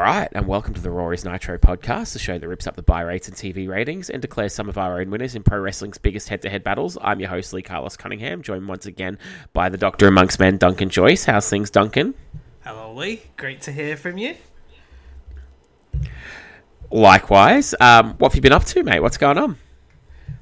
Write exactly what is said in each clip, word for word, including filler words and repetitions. All right, and welcome to the Raw is Nitro podcast, the show that rips up the buy rates and T V ratings and declares some of our own winners in pro wrestling's biggest head-to-head battles. I'm your host, Lee Carlos Cunningham, joined once again by the Doctor Amongst Men, Duncan Joyce. How's things, Duncan? Hello, Lee. Great to hear from you. Likewise. Um, what have you been up to, mate? What's going on?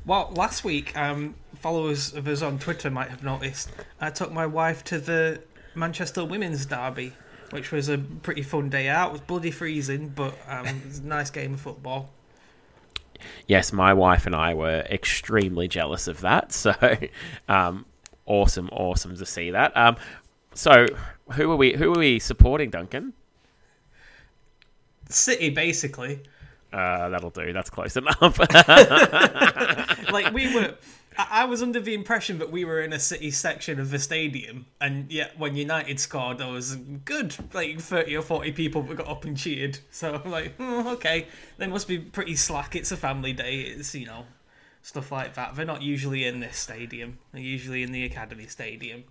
Well, last week, um, followers of us on Twitter might have noticed, I took my wife to the Manchester Women's Derby, which was a pretty fun day out. It was bloody freezing, but um, it was a nice game of football. Yes, my wife and I were extremely jealous of that. So, um, awesome, awesome to see that. Um, so, who are we? Who are we supporting, Duncan? City, basically. Uh, that'll do. That's close enough. Like we were. I was under the impression that we were in a City section of the stadium, and yet when United scored, there was a good like thirty or forty people that got up and cheered. So I'm like, mm, okay, they must be pretty slack. It's a family day. It's, you know, stuff like that. They're not usually in this stadium. They're usually in the Academy Stadium.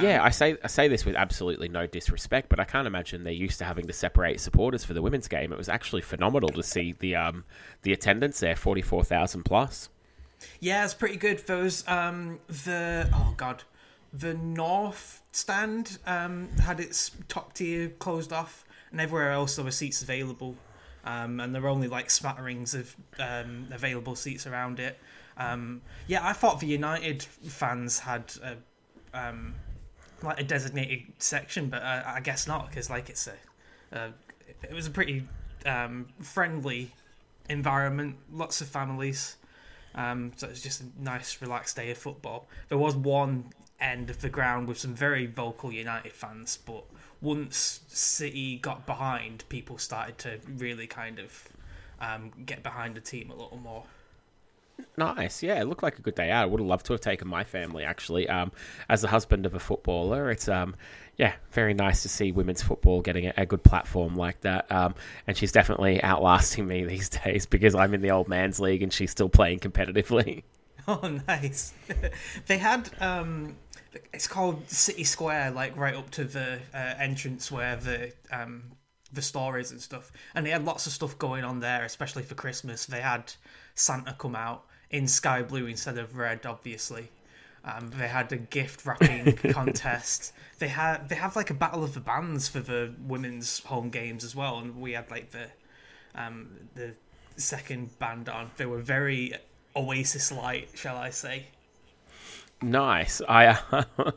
Yeah, um, I say I say this with absolutely no disrespect, but I can't imagine they're used to having to separate supporters for the women's game. It was actually phenomenal to see the um the attendance there, forty four thousand plus. Yeah, it's pretty good. Those um the oh god, the north stand um had its top tier closed off, and everywhere else there were seats available, um and there were only like smatterings of um available seats around it. Um yeah, I thought the United fans had a, um like a designated section, but uh, I guess not, because like it's a, a it was a pretty um friendly environment, lots of families. Um, so it was just a nice, relaxed day of football. There was one end of the ground with some very vocal United fans, but once City got behind, people started to really kind of um, get behind the team a little more. Nice, yeah, it looked like a good day out. I would have loved to have taken my family, actually. Um, as the husband of a footballer, it's um, yeah, very nice to see women's football getting a, a good platform like that. Um, and she's definitely outlasting me these days, because I'm in the old man's league and she's still playing competitively. Oh, nice. They had um, it's called City Square, like right up to the uh, entrance where the um the stories and stuff, and they had lots of stuff going on there, especially for Christmas. They had Santa come out in sky blue instead of red, obviously. Um, they had a gift wrapping contest. They had they have like a battle of the bands for the women's home games as well, and we had like the um, the second band on. They were very Oasis-like, shall I say? Nice. I uh,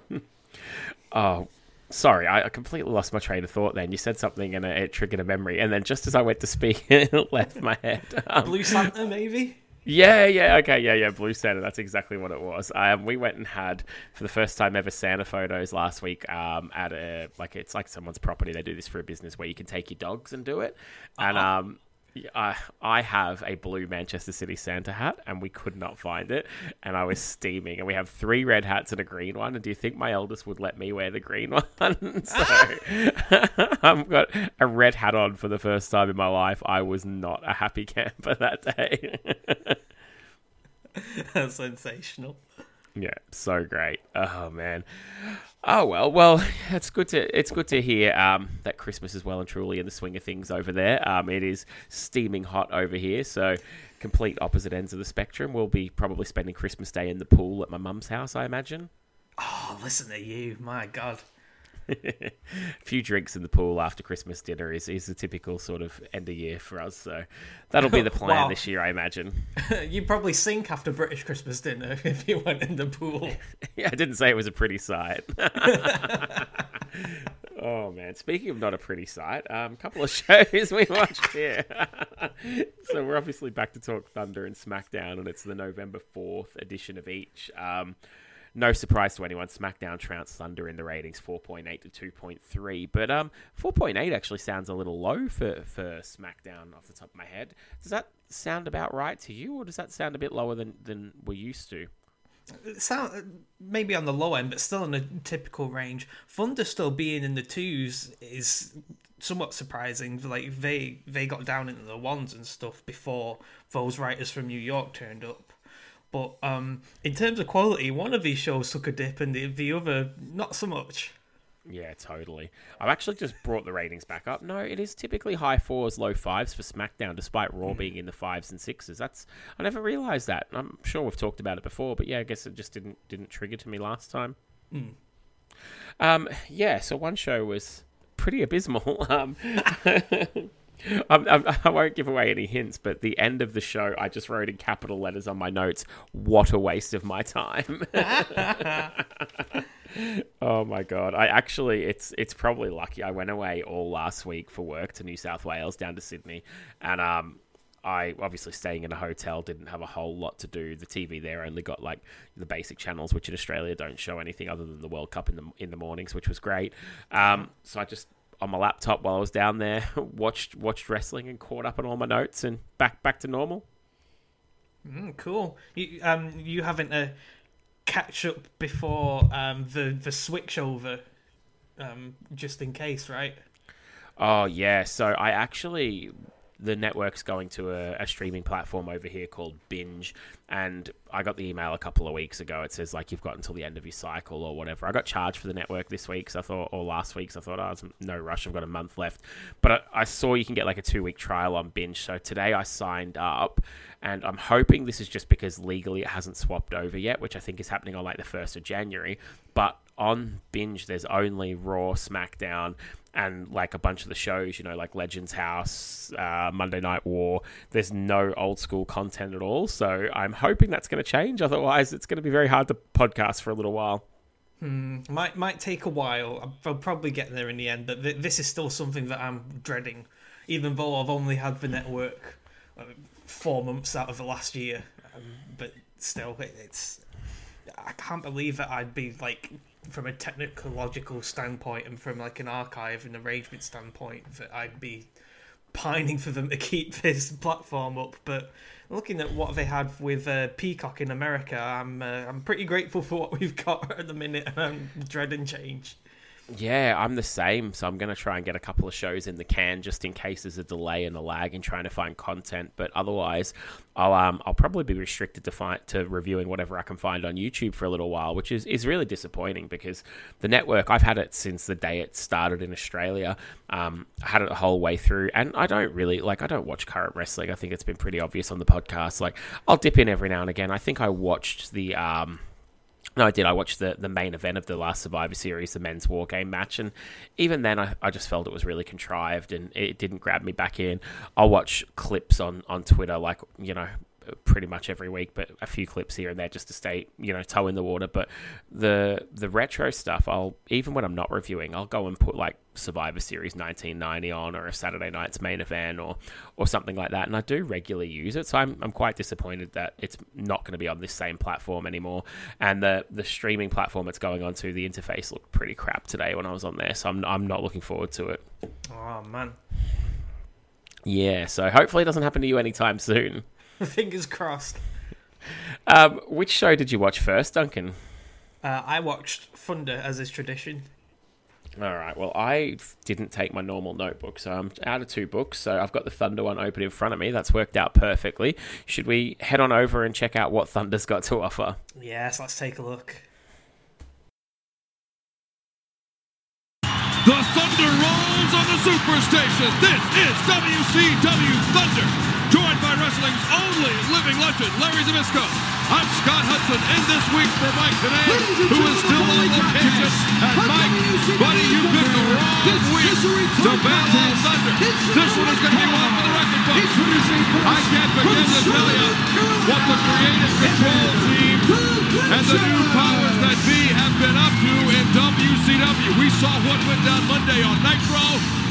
oh. Sorry, I completely lost my train of thought then. You said something and it triggered a memory. And then just as I went to speak, it left my head. Um, Blue Santa, maybe? Yeah, yeah, okay, yeah, yeah, Blue Santa. That's exactly what it was. Um, we went and had, for the first time ever, Santa photos last week um, at a, like, it's like someone's property. They do this for a business where you can take your dogs and do it. Uh-huh. And, um... I, I have a blue Manchester City Santa hat, and we could not find it, and I was steaming, and we have three red hats and a green one, and do you think my eldest would let me wear the green one? So I've got a red hat on for the first time in my life. I was not a happy camper that day. That's sensational. Yeah, so great. Oh man. Oh well, well, it's good to it's good to hear um, that Christmas is well and truly in the swing of things over there. Um, it is steaming hot over here, so complete opposite ends of the spectrum. We'll be probably spending Christmas Day in the pool at my mum's house, I imagine. Oh, listen to you, my God. A few drinks in the pool after Christmas dinner is, is the typical sort of end of year for us, so that'll be the plan. Wow. This year, I imagine. You'd probably sink after British Christmas dinner if you went in the pool. Yeah, I didn't say it was a pretty sight. Oh man, speaking of not a pretty sight, a um, couple of shows we watched here. So we're obviously back to talk Thunder and SmackDown, and it's the November fourth edition of each. um No surprise to anyone, SmackDown trounced Thunder in the ratings, four point eight to two point three. But um, four point eight actually sounds a little low for, for SmackDown off the top of my head. Does that sound about right to you, or does that sound a bit lower than, than we're used to? It sound, maybe on the low end, but still in a typical range. Thunder still being in the twos is somewhat surprising. Like they, they got down into the ones and stuff before those writers from New York turned up. But um, in terms of quality, one of these shows took a dip and the, the other, not so much. Yeah, totally. I've actually just brought the ratings back up. No, it is typically high fours, low fives for SmackDown, despite Raw mm. being in the fives and sixes. That's I never realised that. I'm sure we've talked about it before, but yeah, I guess it just didn't didn't trigger to me last time. Mm. Um, yeah, so one show was pretty abysmal. Um, I'm, I'm, I won't give away any hints, but the end of the show, I just wrote in capital letters on my notes, "What a waste of my time." Oh my god! I actually, it's it's probably lucky I went away all last week for work to New South Wales, down to Sydney, and um, I obviously staying in a hotel didn't have a whole lot to do. The T V there only got like the basic channels, which in Australia don't show anything other than the World Cup in the in the mornings, which was great. Um, so I just on my laptop while I was down there watched watched wrestling and caught up on all my notes and back back to normal. Mm, cool. You um you haven't. Uh... catch up before um the the switch over um just in case, right? Oh yeah, so I actually the network's going to a, a streaming platform over here called Binge, and I got the email a couple of weeks ago. It says like you've got until the end of your cycle or whatever. I got charged for the network this week, so I thought, or last week, so I thought, oh, it's no rush, I've got a month left. But I, I saw you can get like a two week trial on Binge, so today I signed up, and I'm hoping this is just because legally it hasn't swapped over yet, which I think is happening on like the first of January. But on Binge, there's only Raw, SmackDown, and like a bunch of the shows, you know, like Legends House, uh, Monday Night War. There's no old school content at all. So I'm hoping that's going to change. Otherwise, it's going to be very hard to podcast for a little while. Hmm. Might might take a while. I'll probably get there in the end. But th- this is still something that I'm dreading, even though I've only had the network uh, four months out of the last year. Um, but still, it, it's... I can't believe that I'd be like... from a technological standpoint and from like an archive and arrangement standpoint that I'd be pining for them to keep this platform up, but looking at what they had with uh, Peacock in America, I'm uh, I'm pretty grateful for what we've got at the minute, and I'm dreading change. Yeah, I'm the same, so I'm going to try and get a couple of shows in the can just in case there's a delay and a lag in trying to find content, but otherwise I'll um I'll probably be restricted to find to reviewing whatever I can find on YouTube for a little while, which is, is really disappointing because the network, I've had it since the day it started in Australia. Um, I had it the whole way through, and I don't really, like, I don't watch current wrestling. I think it's been pretty obvious on the podcast. Like, I'll dip in every now and again. I think I watched the... um. No, I did. I watched the, the main event of the last Survivor Series, the men's war game match. And even then, I, I just felt it was really contrived and it didn't grab me back in. I'll watch clips on, on Twitter, like, you know, pretty much every week, but a few clips here and there just to stay, you know, toe in the water. But the the retro stuff, I'll, even when I'm not reviewing, I'll go and put like Survivor Series nineteen ninety on, or a Saturday night's main event, or or something like that, and I do regularly use it. So I'm I'm quite disappointed that it's not going to be on this same platform anymore. And the the streaming platform it's going onto, the interface looked pretty crap today when I was on there, so I'm I'm not looking forward to it. Oh man. Yeah, so hopefully it doesn't happen to you anytime soon. Fingers crossed. Um, which show did you watch first, Duncan? Uh, I watched Thunder, as is tradition. All right. Well, I didn't take my normal notebook, so I'm out of two books. So I've got the Thunder one open in front of me. That's worked out perfectly. Should we head on over and check out what Thunder's got to offer? Yes, let's take a look. The Thunder rolls on the Superstation. This is W C W Thunder, joined by wrestling's only living legend, Larry Zbyszko. I'm Scott Hudson, and this week for Mike today, who is still on location. And Mike, buddy, you picked the wrong week to battle on Thunder. This one is going to be one for the record books. I can't begin to tell you what the creative control team and the new powers that be have been up to in W C W. We saw what went down Monday on Nitro.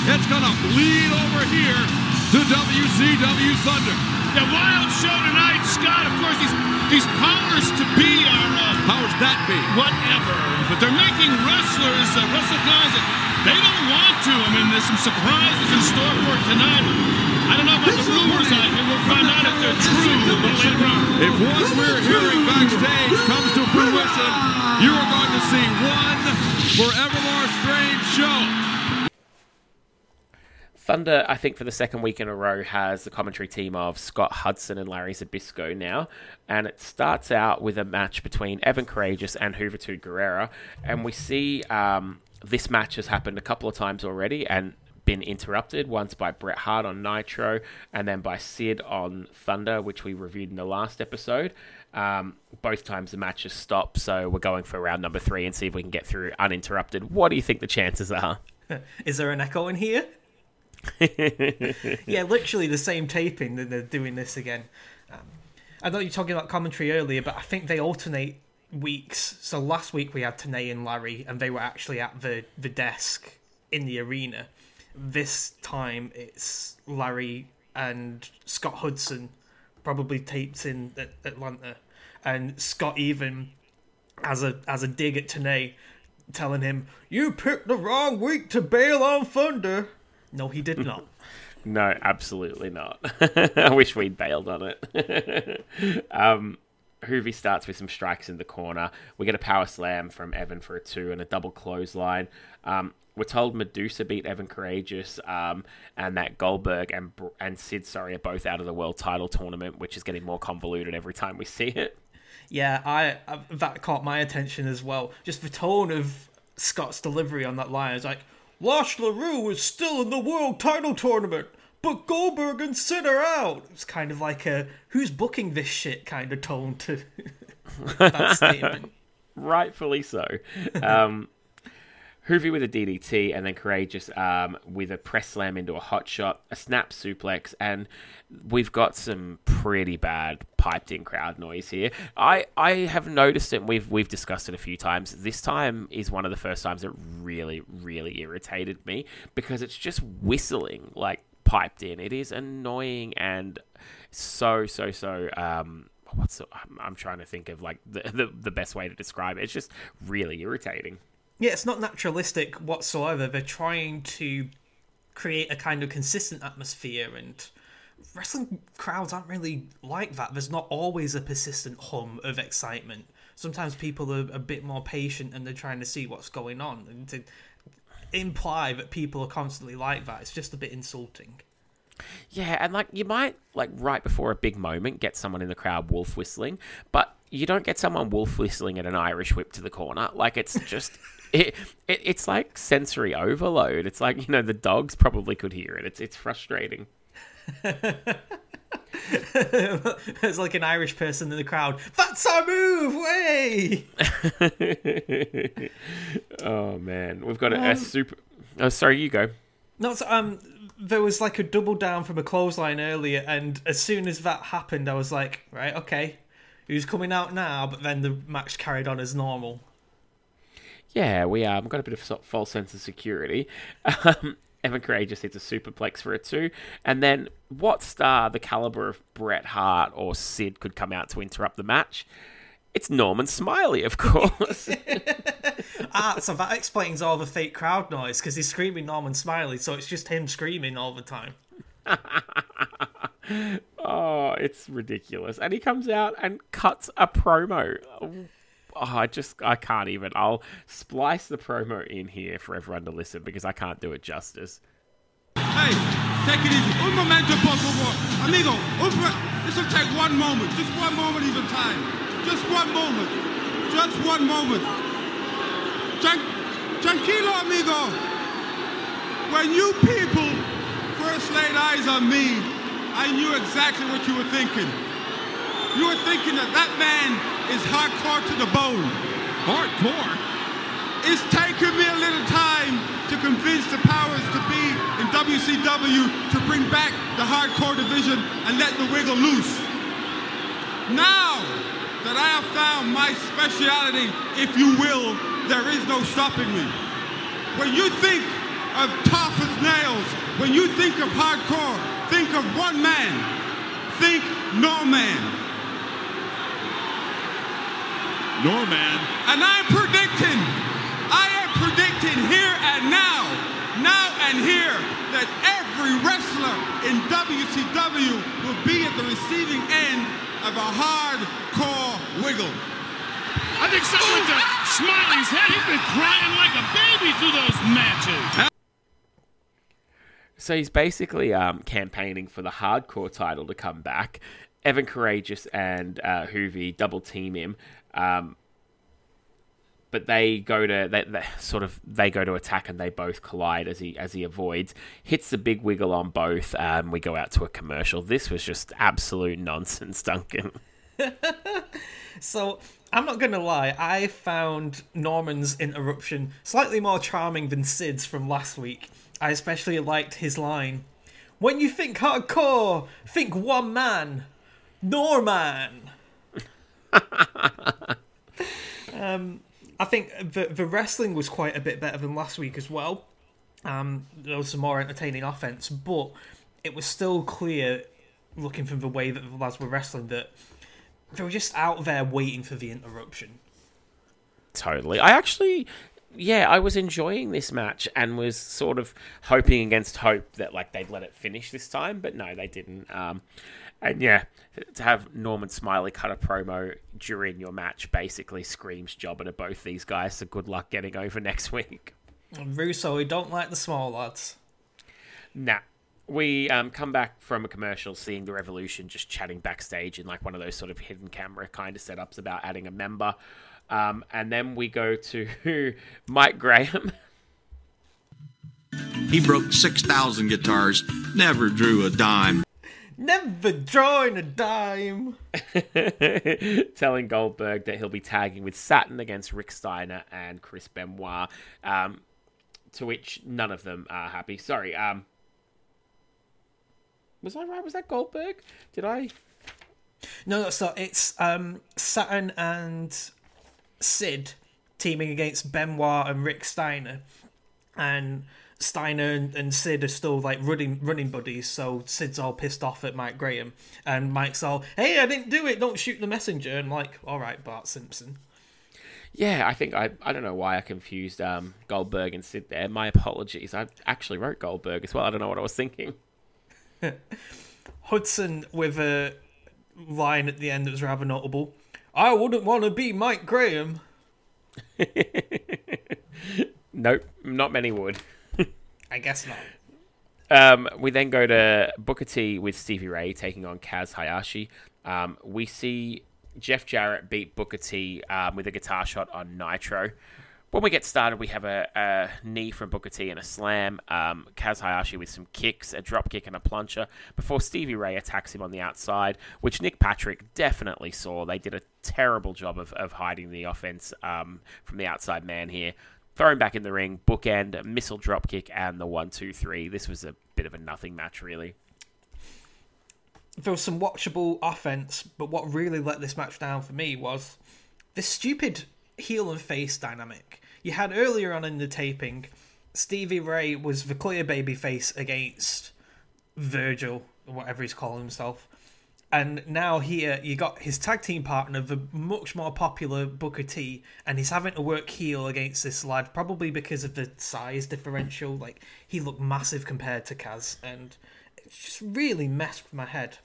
It's gonna bleed over here to W C W Thunder. The wild show tonight, Scott. Of course, these these powers to be are uh, powers that be, whatever. But they're making wrestlers uh, wrestle guys that they don't want to. I mean, there's some surprises in store for tonight. I don't know about the rumors out here. We'll find out if they're true a little later on. If what we're hearing backstage comes to fruition, you are going to see one forevermore strange show. Thunder, I think for the second week in a row, has the commentary team of Scott Hudson and Larry Zbyszko now. And it starts out with a match between Evan Karagias and Hoover Guerrera. And we see um, this match has happened a couple of times already and been interrupted, once by Bret Hart on Nitro and then by Sid on Thunder, which we reviewed in the last episode. Um, both times the matches stopped, so we're going for round number three and see if we can get through uninterrupted. What do you think the chances are? Is there an echo in here? Yeah, literally the same taping that they're doing this again. Um, I know you're talking about commentary earlier, but I think they alternate weeks. So last week we had Tanae and Larry, and they were actually at the, the desk in the arena. This time it's Larry and Scott Hudson, probably taped in at Atlanta, and Scott even has a as a dig at Tanae, telling him, "You picked the wrong week to bail on Thunder." No, he did not. No, absolutely not. I wish we'd bailed on it. um, Hoovy starts with some strikes in the corner. We get a power slam from Evan for a two and a double clothesline. Um, We're told Medusa beat Evan Karagias, um, and that Goldberg and and Sid, sorry, are both out of the world title tournament, which is getting more convoluted every time we see it. Yeah, I, I that caught my attention as well. Just the tone of Scott's delivery on that line is like, "Lash LeRoux is still in the world title tournament, but Goldberg and Sid are out." It's kind of like a "who's booking this shit" kind of tone to that statement. Rightfully so. Um, Hoovy with a D D T, and then Karagias um, with a press slam into a hot shot, a snap suplex, and we've got some pretty bad piped-in crowd noise here. I, I have noticed it, and we've, we've discussed it a few times. This time is one of the first times it really, really irritated me, because it's just whistling, like, piped in. It is annoying and so, so, so... Um, what's the, I'm, I'm trying to think of, like, the, the, the best way to describe it. It's just really irritating. Yeah, it's not naturalistic whatsoever. They're trying to create a kind of consistent atmosphere, and wrestling crowds aren't really like that. There's not always a persistent hum of excitement. Sometimes people are a bit more patient and they're trying to see what's going on. And to imply that people are constantly like that, it's just a bit insulting. Yeah, and like you might, like right before a big moment, get someone in the crowd wolf whistling, but you don't get someone wolf whistling at an Irish whip to the corner. Like, it's just, it, it, it's like sensory overload. It's like, you know, the dogs probably could hear it. It's it's frustrating. There's like an Irish person in the crowd. That's our move, way! Oh, man. We've got um, a, a super... Oh, sorry, you go. No, so, um, there was like a double down from a clothesline earlier, and as soon as that happened, I was like, right, okay. Who's coming out now? But then the match carried on as normal. Yeah, we um, got a bit of false sense of security. Um, Evan Karagias hits a superplex for a two. And then what star the caliber of Bret Hart or Sid could come out to interrupt the match? It's Norman Smiley, of course. Ah, so that explains all the fake crowd noise, because he's screaming Norman Smiley, so it's just him screaming all the time. Oh, it's ridiculous. And he comes out and cuts a promo. Oh, I just, I can't even. I'll splice the promo in here for everyone to listen, because I can't do it justice. Hey, take it easy. Un momento, por favor. Amigo, this will take one moment. Just one moment, even time. Just one moment. Just one moment. Tranquilo, amigo. When you people first laid eyes on me, I knew exactly what you were thinking. You were thinking that that man is hardcore to the bone. Hardcore? It's taken me a little time to convince the powers to be in W C W to bring back the hardcore division and let the wiggle loose. Now that I have found my speciality, if you will, there is no stopping me. When you think of tough as nails, when you think of hardcore, think of one man. Think Norman. Norman. And I'm predicting, I am predicting here and now, now and here, that every wrestler in W C W will be at the receiving end of a hardcore wiggle. I think someone does Smiley's head. He's been crying like a baby through those matches. So he's basically um, campaigning for the hardcore title to come back. Evan Karagias and uh, Hoovy double team him. Um, But they go to they, they sort of they go to attack, and they both collide as he as he avoids, hits the big wiggle on both. Um, we go out to a commercial. This was just absolute nonsense, Duncan. So I'm not gonna lie, I found Norman's interruption slightly more charming than Sid's from last week. I especially liked his line, "When you think hardcore, think one man, Norman." um, I think the the wrestling was quite a bit better than last week as well. Um, there was some more entertaining offense, but it was still clear, looking from the way that the lads were wrestling, that they were just out there waiting for the interruption. Totally. I actually... yeah, I was enjoying this match and was sort of hoping against hope that, like, they'd let it finish this time, but no, they didn't. Um, and yeah, to have Norman Smiley cut a promo during your match basically screams jobber to both these guys, so good luck getting over next week. Russo, we don't like the small lads. Nah. We um, come back from a commercial, seeing The Revolution just chatting backstage in, like, one of those sort of hidden camera kind of setups about adding a member. Um, and then we go to Mike Graham. He broke six thousand guitars, never drew a dime. Never drawing a dime. Telling Goldberg that he'll be tagging with Saturn against Rick Steiner and Chris Benoit, um, to which none of them are happy. Sorry, um, was I right? Was that Goldberg? Did I? No, no, so it's um, Saturn and... Sid teaming against Benoit and Rick Steiner, and Steiner and, and Sid are still like running running buddies, so Sid's all pissed off at Mike Graham, and Mike's all, "Hey, I didn't do it, don't shoot the messenger," and I'm like, alright, Bart Simpson. Yeah, I think I I don't know why I confused um, Goldberg and Sid there. My apologies. I actually wrote Goldberg as well. I don't know what I was thinking. Hudson with a line at the end that was rather notable. "I wouldn't want to be Mike Graham." Nope, not many would. I guess not. Um, we then go to Booker T with Stevie Ray taking on Kaz Hayashi. Um, we see Jeff Jarrett beat Booker T um, with a guitar shot on Nitro. When we get started, we have a, a knee from Booker T and a slam. Um, Kaz Hayashi with some kicks, a drop kick and a plunger, before Stevie Ray attacks him on the outside, which Nick Patrick definitely saw. They did a terrible job of, of hiding the offense um, from the outside man here. Throwing back in the ring, bookend, a missile drop kick, and the one, two, three. This was a bit of a nothing match, really. There was some watchable offense, but what really let this match down for me was this stupid heel and face dynamic. You had earlier on in the taping, Stevie Ray was the clear baby face against Virgil, or whatever he's calling himself. And now here, you got his tag team partner, the much more popular Booker T, and he's having to work heel against this lad, probably because of the size differential. Like, he looked massive compared to Kaz, and it just really messed with my head.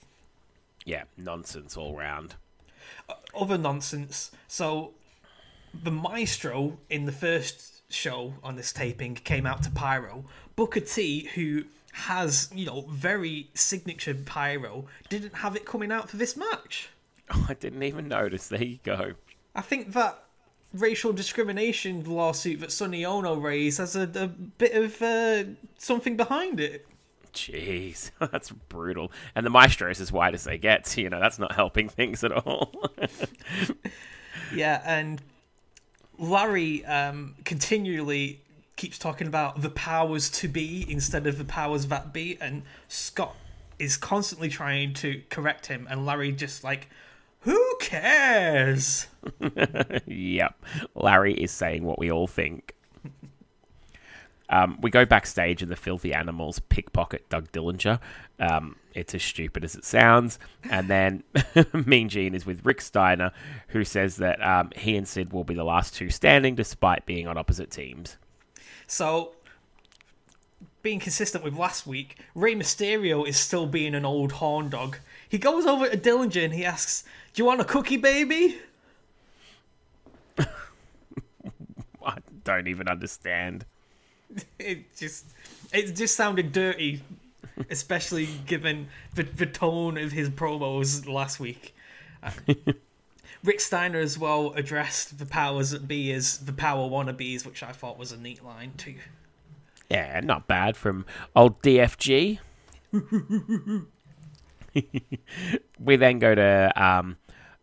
Yeah, nonsense all round. Other nonsense. So... the maestro in the first show on this taping came out to pyro. Booker T, who has, you know, very signature pyro, didn't have it coming out for this match. Oh, I didn't even notice. There you go. I think that racial discrimination lawsuit that Sonny Ono raised has a, a bit of uh, something behind it. Jeez, that's brutal. And the maestro's as wide as they get. You know, that's not helping things at all. Yeah, and... Larry um, continually keeps talking about the powers to be instead of the powers that be, and Scott is constantly trying to correct him, and Larry just like, who cares? Yep, Larry is saying what we all think. Um, we go backstage and the Filthy Animals pickpocket Doug Dillinger. Um, it's as stupid as it sounds. And then Mean Gene is with Rick Steiner, who says that um, he and Sid will be the last two standing despite being on opposite teams. So, being consistent with last week, Rey Mysterio is still being an old horn dog. He goes over to Dillinger and he asks, "Do you want a cookie, baby?" I don't even understand. It just it just sounded dirty, especially given the, the tone of his promos last week. Uh, Rick Steiner as well addressed the powers that be as the power wannabes, which I thought was a neat line too. Yeah, not bad from old D F G. We then go to um,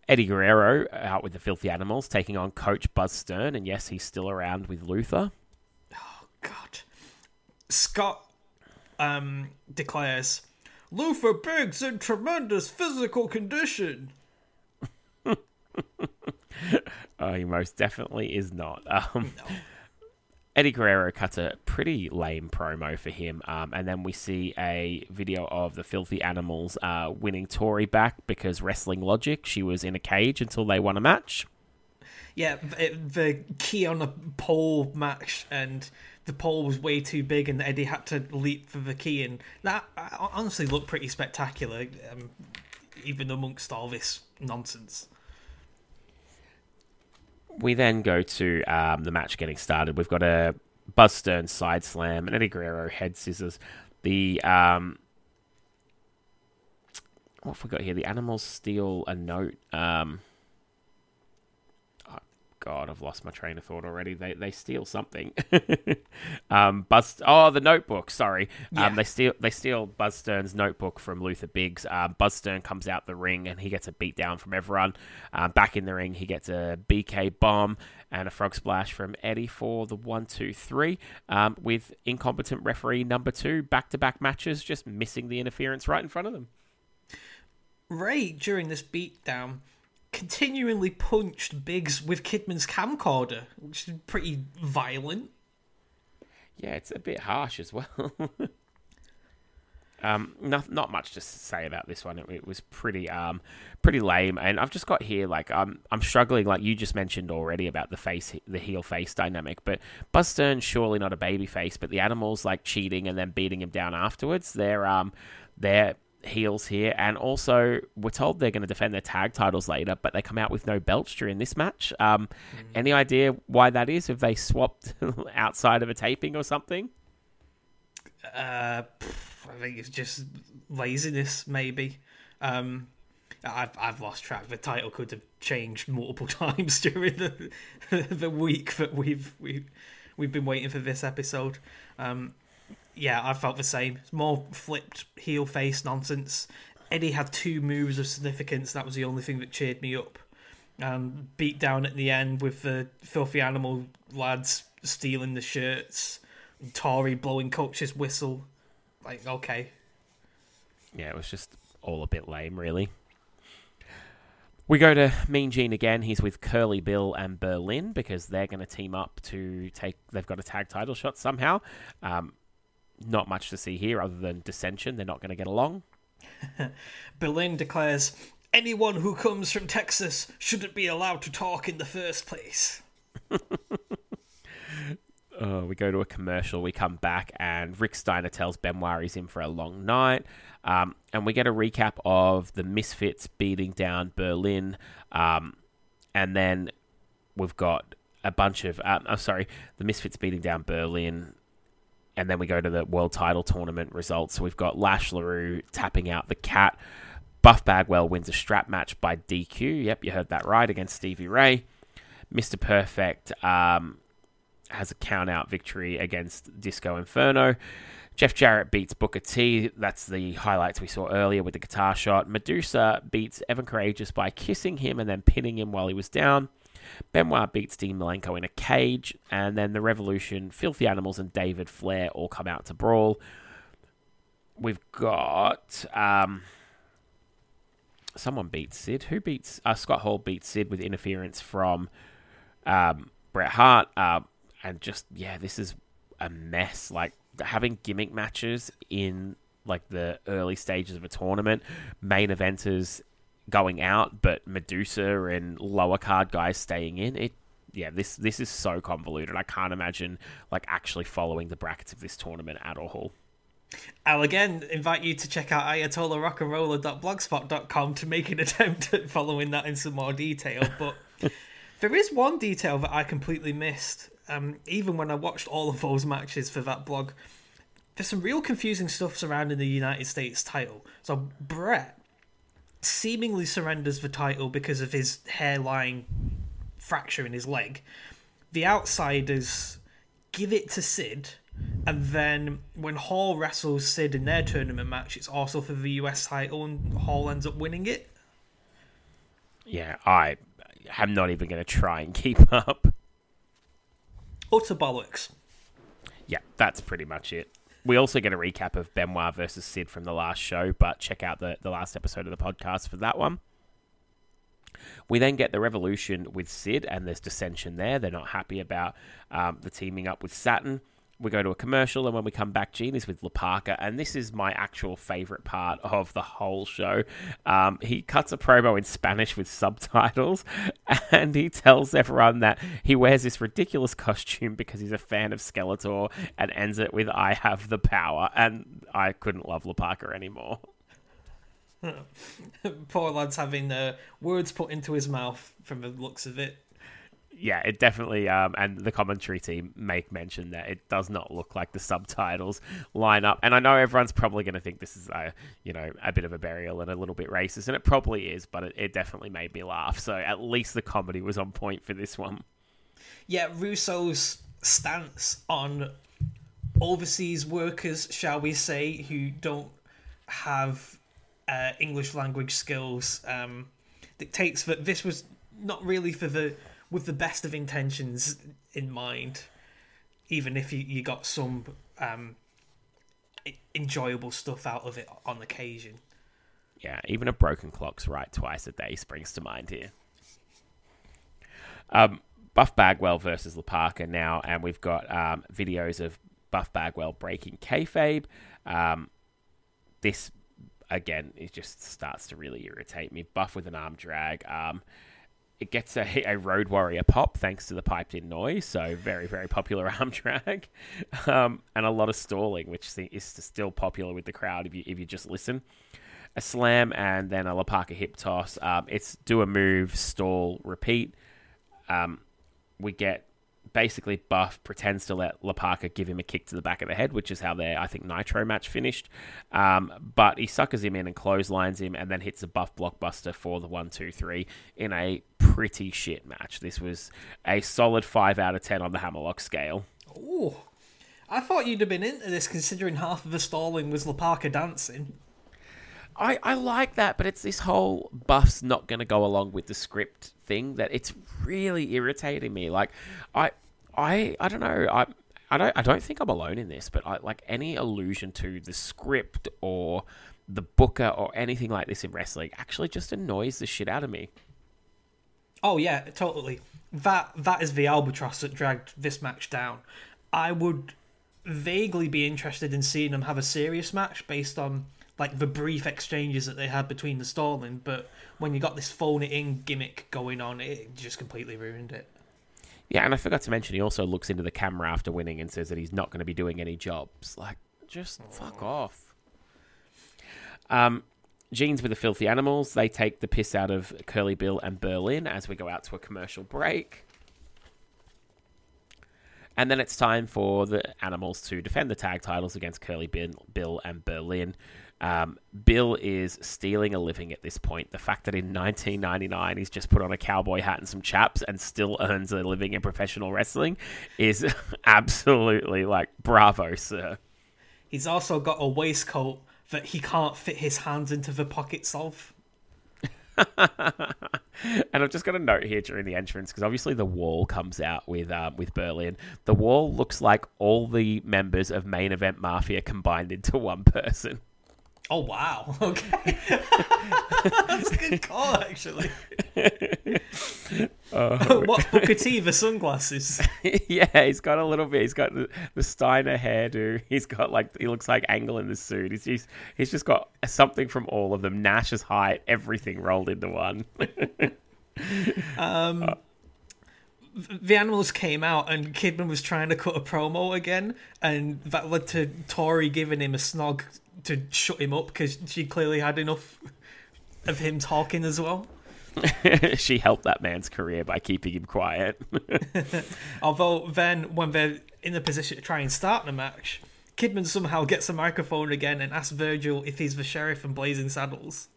Eddie Guerrero out with the Filthy Animals, taking on Coach Buzz Stern, and yes, he's still around with Luther. Oh, God. Scott um, declares, Luther Biggs in tremendous physical condition. Oh, he most definitely is not. Um, no. Eddie Guerrero cuts a pretty lame promo for him, um, and then we see a video of the Filthy Animals uh, winning Tori back because wrestling logic, she was in a cage until they won a match. Yeah, the key on a pole match, and the pole was way too big, and Eddie had to leap for the key, and that honestly looked pretty spectacular, um, even amongst all this nonsense. We then go to um, the match getting started. We've got a Buzz Stern side slam and Eddie Guerrero head scissors. The, um... What have we got here? The animals steal a note. Um... Oh, God, I've lost my train of thought already. They they steal something. um, Buzz... Oh, the notebook, sorry. Yeah. Um, they steal they steal Buzz Stern's notebook from Luther Biggs. Um, Buzz Stern comes out the ring and he gets a beat down from everyone. Um, back in the ring, he gets a B K bomb and a frog splash from Eddie for the one, two, three, um, with incompetent referee number two, back-to-back matches, just missing the interference right in front of them. Ray, during this beatdown, continually punched Biggs with Kidman's camcorder, which is pretty violent. Yeah, it's a bit harsh as well. Um, not not much to say about this one. It, it was pretty um pretty lame, and I've just got here like I'm I'm struggling. Like you just mentioned already about the face the heel face dynamic, but Buzz Stern's surely not a baby face, but the animals like cheating and then beating him down afterwards. They're um they're heels here, and also we're told they're going to defend their tag titles later, but they come out with no belts during this match. Um, mm. Any idea why that is? Have they swapped outside of a taping or something? Uh. Pff. I think it's just laziness, maybe. Um, I've I've lost track. The title could have changed multiple times during the the week that we've we we've been waiting for this episode. Um, yeah, I felt the same. It's more flipped heel face nonsense. Eddie had two moves of significance. That was the only thing that cheered me up. Um, beat down at the end with the Filthy Animal lads stealing the shirts, and Tori blowing Coach's whistle. Like, okay. Yeah, it was just all a bit lame, really. We go to Mean Gene again. He's with Curly Bill and Berlyn because they're going to team up to take... They've got a tag title shot somehow. Um, not much to see here other than dissension. They're not going to get along. Berlyn declares, anyone who comes from Texas shouldn't be allowed to talk in the first place. Oh, we go to a commercial, we come back, and Rick Steiner tells Benoit he's in for a long night. Um, and we get a recap of the Misfits beating down Berlyn. Um, and then we've got a bunch of... Um, oh, sorry, the Misfits beating down Berlyn. And then we go to the World Title Tournament results. So we've got Lash LeRoux tapping out the Cat. Buff Bagwell wins a strap match by D Q. Yep, you heard that right, against Stevie Ray. Mister Perfect... Um, has a count-out victory against Disco Inferno. Jeff Jarrett beats Booker T. That's the highlights we saw earlier with the guitar shot. Medusa beats Evan Karagias by kissing him and then pinning him while he was down. Benoit beats Dean Malenko in a cage. And then The Revolution, Filthy Animals, and David Flair all come out to brawl. We've got... Um, someone beats Sid. Who beats... Uh, Scott Hall beats Sid with interference from um, Bret Hart. Uh, And just, yeah, this is a mess. Like, having gimmick matches in, like, the early stages of a tournament, main eventers going out, but Medusa and lower card guys staying in. It, yeah, this this is so convoluted. I can't imagine, like, actually following the brackets of this tournament at all. I'll again invite you to check out ayatollah rock and roller dot blogspot dot com to make an attempt at following that in some more detail. But there is one detail that I completely missed. Um, even when I watched all of those matches for that blog, there's some real confusing stuff surrounding the United States title. So Brett seemingly surrenders the title because of his hairline fracture in his leg. The Outsiders give it to Sid, and then when Hall wrestles Sid in their tournament match, it's also for the U S title, and Hall ends up winning it. Yeah, I am not even going to try and keep up. Utter bollocks. Yeah, that's pretty much it. We also get a recap of Benoit versus Sid from the last show, but check out the, the last episode of the podcast for that one. We then get the Revolution with Sid, and there's dissension there. They're not happy about um, the teaming up with Saturn. We go to a commercial, and when we come back, Gene is with La Parka, and this is my actual favourite part of the whole show. Um, he cuts a promo in Spanish with subtitles, and he tells everyone that he wears this ridiculous costume because he's a fan of Skeletor, and ends it with, "I have the power," and I couldn't love La Parka anymore. Poor lad's having uh, words put into his mouth from the looks of it. Yeah, it definitely, um, and the commentary team make mention that it does not look like the subtitles line up. And I know everyone's probably going to think this is, a, you know, a bit of a burial and a little bit racist, and it probably is, but it, it definitely made me laugh. So at least the comedy was on point for this one. Yeah, Russo's stance on overseas workers, shall we say, who don't have uh, English language skills, um, dictates that this was not really for the... with the best of intentions in mind, even if you, you got some um, enjoyable stuff out of it on occasion. Yeah, even a broken clock's right twice a day springs to mind here. Um, Buff Bagwell versus La Parka now, and we've got um, videos of Buff Bagwell breaking kayfabe. Um, this, again, it just starts to really irritate me. Buff with an arm drag. Um, It gets a, a Road Warrior pop thanks to the piped-in noise, so very, very popular arm drag. Um, and a lot of stalling, which is still popular with the crowd if you if you just listen. A slam and then a La Parka hip toss. Um, it's do a move, stall, repeat. Um, we get basically Buff pretends to let La Parka give him a kick to the back of the head, which is how their, I think, Nitro match finished. Um, but he suckers him in and clotheslines him and then hits a Buff blockbuster for the one, two, three in a... pretty shit match. This was a solid five out of ten on the Hammerlock scale. Ooh. I thought you'd have been into this considering half of the stalling was La Parka dancing. I, I like that, but it's this whole Buff's not going to go along with the script thing that it's really irritating me. Like, I I, I don't know. I I don't I don't think I'm alone in this, but I, like any allusion to the script or the booker or anything like this in wrestling actually just annoys the shit out of me. Oh yeah, totally. That that is the albatross that dragged this match down. I would vaguely be interested in seeing them have a serious match based on like the brief exchanges that they had between the stalling, but when you got this phone it in gimmick going on, it just completely ruined it. Yeah, and I forgot to mention he also looks into the camera after winning and says that he's not going to be doing any jobs. Like, just oh. fuck off. Um. Gene's with the Filthy Animals. They take the piss out of Curly Bill and Berlyn as we go out to a commercial break. And then it's time for the Animals to defend the tag titles against Curly Bill and Berlyn. Um, Bill is stealing a living at this point. The fact that in nineteen ninety-nine he's just put on a cowboy hat and some chaps and still earns a living in professional wrestling is absolutely like, bravo, sir. He's also got a waistcoat that he can't fit his hands into the pockets of. And I've just got a note here during the entrance, because obviously the Wall comes out with um, with Berlyn. The Wall looks like all the members of Main Event Mafia combined into one person. Oh, wow. Okay. That's a good call, actually. Oh. What's Booker T, the sunglasses? Yeah, he's got a little bit. He's got the, the Steiner hairdo. He's got, like, he looks like Angle in the suit. He's, he's, he's just got something from all of them. Nash's height, everything rolled into one. um... Oh. The Animals came out and Kidman was trying to cut a promo again, and that led to Tori giving him a snog to shut him up because she clearly had enough of him talking as well. She helped that man's career by keeping him quiet. Although then when they're in the position to try and start the match, Kidman somehow gets a microphone again and asks Virgil if he's the sheriff in Blazing Saddles.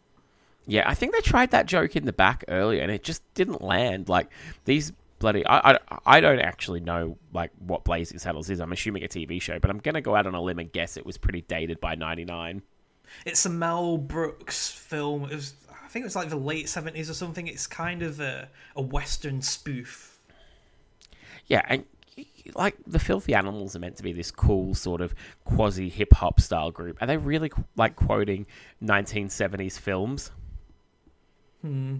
Yeah, I think they tried that joke in the back earlier, and it just didn't land. Like, these bloody... I, I, I don't actually know, like, what Blazing Saddles is. I'm assuming a T V show, but I'm going to go out on a limb and guess it was pretty dated by ninety-nine. It's a Mel Brooks film. It was, I think it was, like, the late seventies or something. It's kind of a, a Western spoof. Yeah, and... like, the Filthy Animals are meant to be this cool sort of quasi hip hop style group. Are they really like quoting nineteen seventies films? Hmm.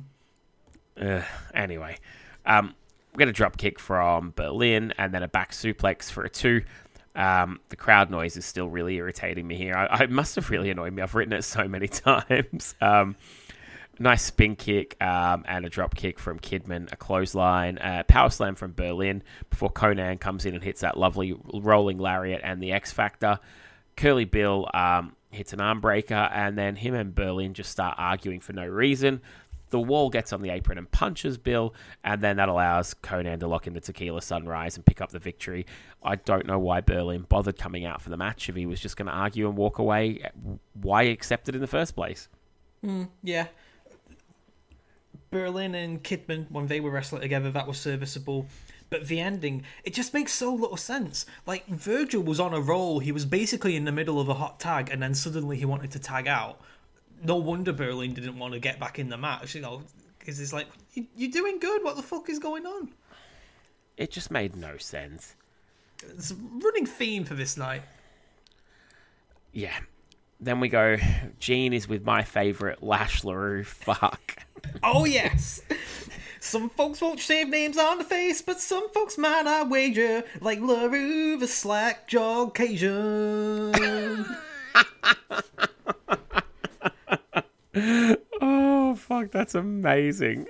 Uh, anyway, um, we get a drop kick from Berlyn and then a back suplex for a two. Um, the crowd noise is still really irritating me here. I, I must have really annoyed me. I've written it so many times. Um, nice spin kick um, and a drop kick from Kidman, a clothesline, a power slam from Berlyn before Conan comes in and hits that lovely rolling lariat and the X Factor. Curly Bill um, hits an arm breaker, and then him and Berlyn just start arguing for no reason. The Wall gets on the apron and punches Bill, and then that allows Conan to lock in the Tequila Sunrise and pick up the victory. I don't know why Berlyn bothered coming out for the match if he was just going to argue and walk away. Why accept it in the first place? Mm, yeah. Berlyn and Kidman, when they were wrestling together, that was serviceable. But the ending, it just makes so little sense. Like, Virgil was on a roll. He was basically in the middle of a hot tag, and then suddenly he wanted to tag out. No wonder Berlyn didn't want to get back in the match, you know, because it's like, you're doing good. What the fuck is going on? It just made no sense. It's a running theme for this night. Yeah. Then we go, Gene is with my favourite, Lash LeRoux. Fuck. Oh, yes. Some folks won't shave names on the face, but some folks might, I wager, like LaRue, the slack jog Cajun. Oh, fuck, that's amazing.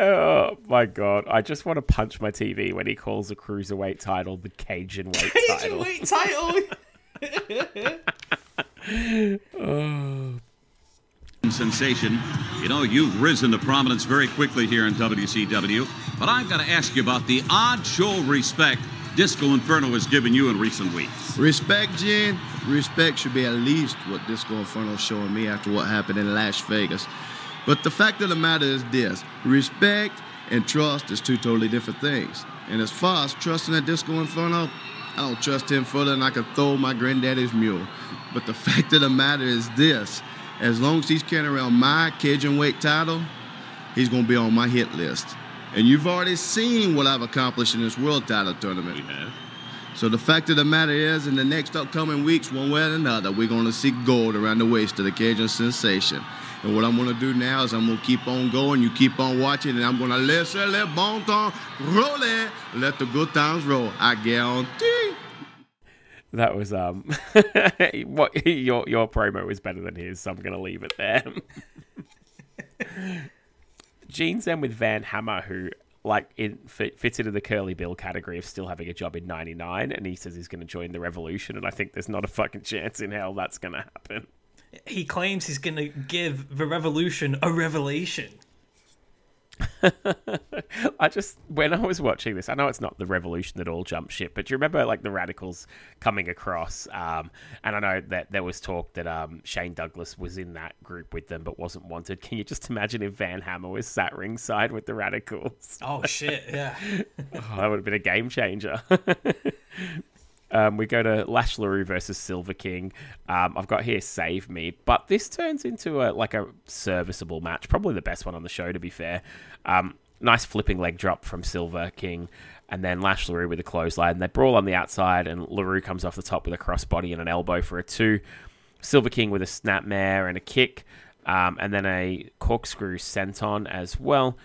Oh, my God. I just want to punch my T V when he calls the cruiserweight title the Cajun weight Cajun title. Cajun weight title! Oh. Sensation. You know, you've risen to prominence very quickly here in W C W, but I've got to ask you about the odd show respect Disco Inferno has given you in recent weeks. Respect, Gene? Respect should be at least what Disco Inferno's showing me after what happened in Las Vegas. But the fact of the matter is this. Respect and trust is two totally different things. And as far as trusting at Disco Inferno, I don't trust him further than I could throw my granddaddy's mule. But the fact of the matter is this: as long as he's carrying around my Cajun weight title, he's going to be on my hit list. And you've already seen what I've accomplished in this world title tournament. We have. So the fact of the matter is, in the next upcoming weeks, one way or another, we're going to see gold around the waist of the Cajun sensation. And what I'm going to do now is I'm going to keep on going, you keep on watching, and I'm going to laisser le bon temps rouler, let the good times roll. I guarantee. That was um, what your your promo was better than his, so I'm gonna leave it there. Gene's then with Van Hammer, who like in, fit, fits into the Curly Bill category of still having a job in ninety-nine, and he says he's gonna join the Revolution, and I think there's not a fucking chance in hell that's gonna happen. He claims he's gonna give the Revolution a revelation. I just, when I was watching this, I know it's not the Revolution that all jumped ship, but do you remember like the Radicals coming across? Um, and I know that there was talk that um, Shane Douglas was in that group with them, but wasn't wanted. Can you just imagine if Van Hammer was sat ringside with the Radicals? Oh shit, yeah. Oh, that would have been a game changer. Um, we go to Lash LeRoux versus Silver King. Um, I've got here Save Me, but this turns into a like a serviceable match, probably the best one on the show, to be fair. Um, nice flipping leg drop from Silver King, and then Lash LeRoux with a clothesline. They brawl on the outside, and LaRue comes off the top with a crossbody and an elbow for a two. Silver King with a snapmare and a kick, um, and then a corkscrew senton as well.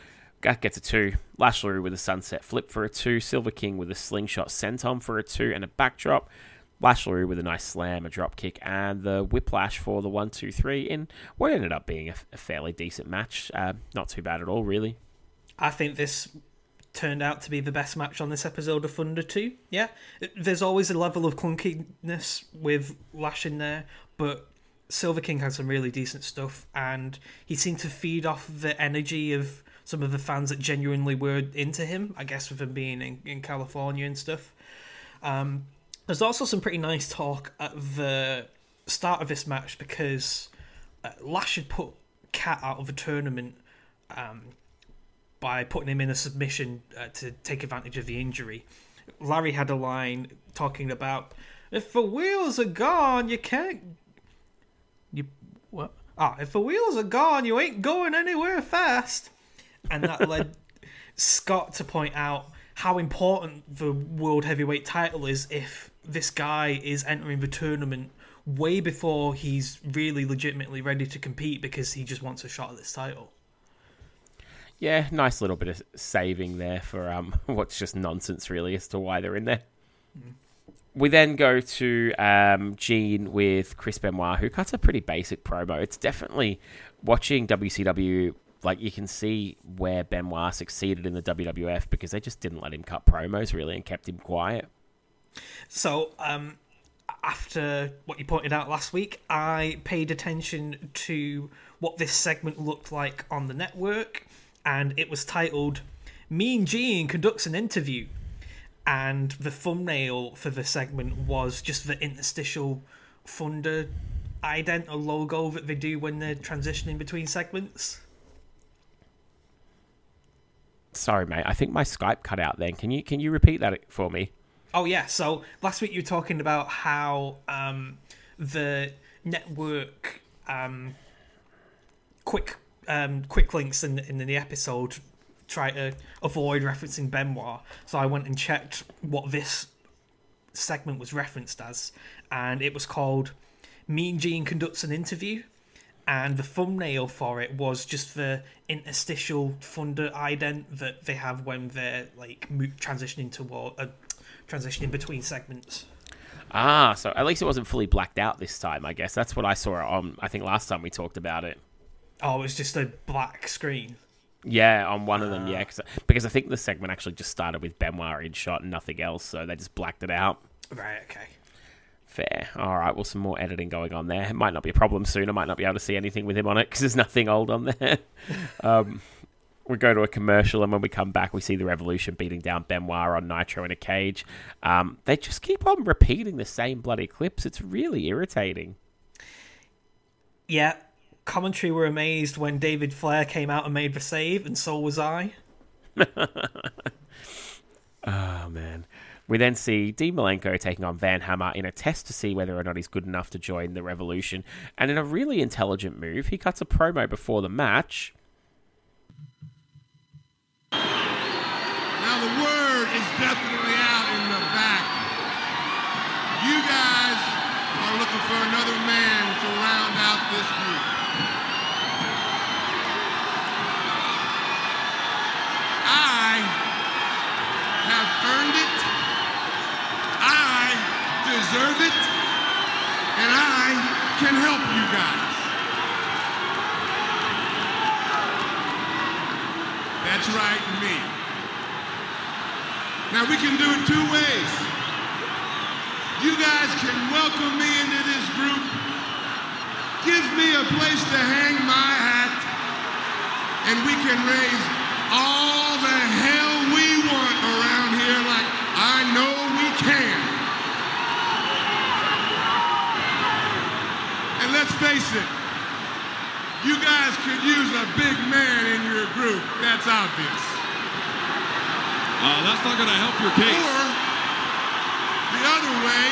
That gets a two. Lash LeRoux with a sunset flip for a two. Silver King with a slingshot senton for a two and a backdrop. Lash LeRoux with a nice slam, a drop kick, and the whiplash for the one, two, three in what ended up being a, a fairly decent match. Uh, not too bad at all, really. I think this turned out to be the best match on this episode of Thunder two. Yeah, there's always a level of clunkiness with Lash in there, but Silver King had some really decent stuff, and he seemed to feed off the energy of some of the fans that genuinely were into him, I guess, with him being in, in California and stuff. Um, there's also some pretty nice talk at the start of this match because uh, Lash had put Cat out of a tournament um, by putting him in a submission uh, to take advantage of the injury. Larry had a line talking about, if the wheels are gone, you can't... You... What? Ah, if the wheels are gone, you ain't going anywhere fast. And that led Scott to point out how important the World Heavyweight title is if this guy is entering the tournament way before he's really legitimately ready to compete because he just wants a shot at this title. Yeah, nice little bit of saving there for um, what's just nonsense, really, as to why they're in there. Mm. We then go to um, Gene with Chris Benoit, who cuts a pretty basic promo. It's definitely watching W C W, like, you can see where Benoit succeeded in the W W F because they just didn't let him cut promos, really, and kept him quiet. So, um, after what you pointed out last week, I paid attention to what this segment looked like on the network, and it was titled, Mean Gene Conducts an Interview. And the thumbnail for the segment was just the interstitial Thunder ident or logo that they do when they're transitioning between segments. Sorry, mate. I think my Skype cut out then. Can you can you repeat that for me? Oh, yeah. So last week you were talking about how um, the network um, quick um, quick links in, in the episode try to avoid referencing Benoit, so I went and checked what this segment was referenced as, and it was called Mean Gene Conducts an Interview, and the thumbnail for it was just the interstitial Thunder ident that they have when they're like transitioning toward uh, transitioning between segments. Ah, so at least it wasn't fully blacked out this time, I guess. That's what I saw on, I think, last time we talked about it. Oh, it was just a black screen. Yeah, on one of them, yeah. Cause, because I think the segment actually just started with Benoit in shot and nothing else, so they just blacked it out. Right, okay. Fair. All right, well, some more editing going on there. It might not be a problem soon. I might not be able to see anything with him on it because there's nothing old on there. um, we go to a commercial, and when we come back, we see the Revolution beating down Benoit on Nitro in a cage. Um, they just keep on repeating the same bloody clips. It's really irritating. Yeah. Commentary were amazed when David Flair came out and made the save, and so was I. Oh, man. We then see Dean Malenko taking on Van Hammer in a test to see whether or not he's good enough to join the Revolution. And in a really intelligent move, he cuts a promo before the match. Now the word is definitely out in the back. You guys are looking for another man to round out this group. I have earned it, I deserve it, and I can help you guys. That's right, me. Now we can do it two ways. You guys can welcome me into this group, give me a place to hang my hat, and we can raise all the hell we want around here like I know we can. And let's face it, you guys could use a big man in your group. That's obvious. Uh, that's not going to help your case. Or the other way,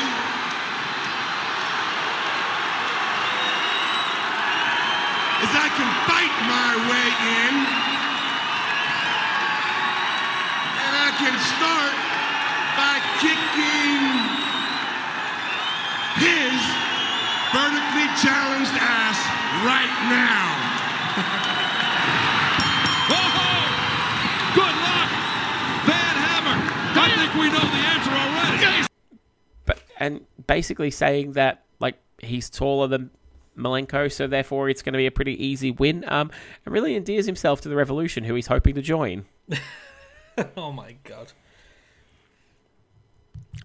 is I can fight my way in. Can start by kicking his vertically challenged ass right now. Oh, good luck, Van Hammer. I think we know the answer already. But and basically saying that like he's taller than Malenko, so therefore it's going to be a pretty easy win. Um, and really endears himself to the Revolution, who he's hoping to join. Oh my god.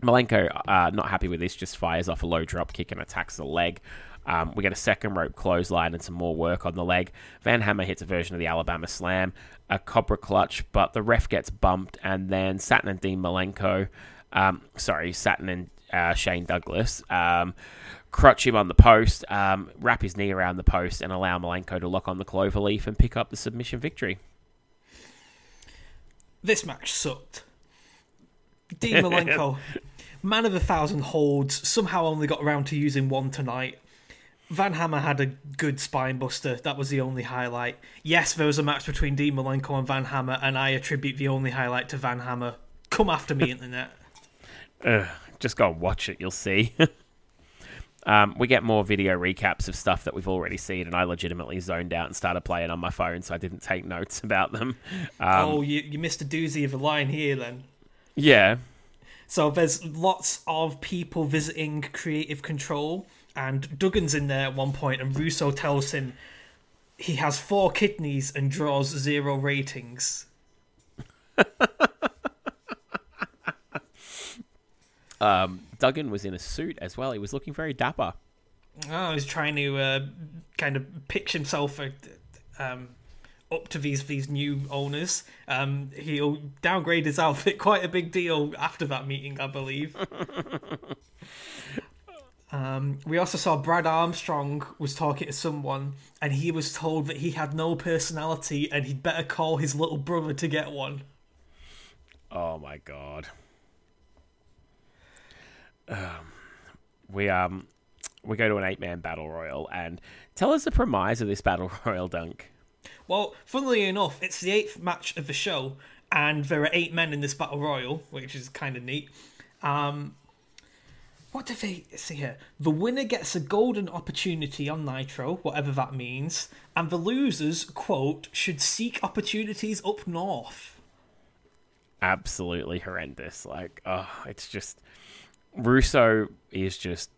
Malenko, uh, not happy with this, just fires off a low drop kick and attacks the leg. Um, we get a second rope clothesline and some more work on the leg. Van Hammer hits a version of the Alabama Slam, a Cobra Clutch, but the ref gets bumped, and then Saturn and Dean Malenko, um, sorry, Saturn and uh, Shane Douglas, um, crutch him on the post, um, wrap his knee around the post, and allow Malenko to lock on the clover leaf and pick up the submission victory. This match sucked. Dean Malenko, man of a thousand holds, somehow only got around to using one tonight. Van Hammer had a good spine buster. That was the only highlight. Yes, there was a match between Dean Malenko and Van Hammer, and I attribute the only highlight to Van Hammer. Come after me, internet. Uh, just go and watch it, you'll see. um, we get more video recaps of stuff that we've already seen, and I legitimately zoned out and started playing on my phone, so I didn't take notes about them. Um, oh, you, you missed a doozy of a line here, then. Yeah. So there's lots of people visiting Creative Control, and Duggan's in there at one point, and Russo tells him he has four kidneys and draws zero ratings. um, Duggan was in a suit as well. He was looking very dapper. Oh, he's trying to uh, kind of pitch himself a, um, up to these these new owners. Um, he'll downgrade his outfit quite a big deal after that meeting, I believe. Um, we also saw Brad Armstrong was talking to someone, and he was told that he had no personality and he'd better call his little brother to get one. Oh my god. Um, we um we go to an eight-man battle royal, and tell us the premise of this battle royal, Dunk. Well, funnily enough, it's the eighth match of the show, and there are eight men in this battle royal, which is kind of neat. Um... What do they see here? The winner gets a golden opportunity on Nitro, whatever that means, and the losers, quote, should seek opportunities up north. Absolutely horrendous. Like, oh, it's just... Russo is just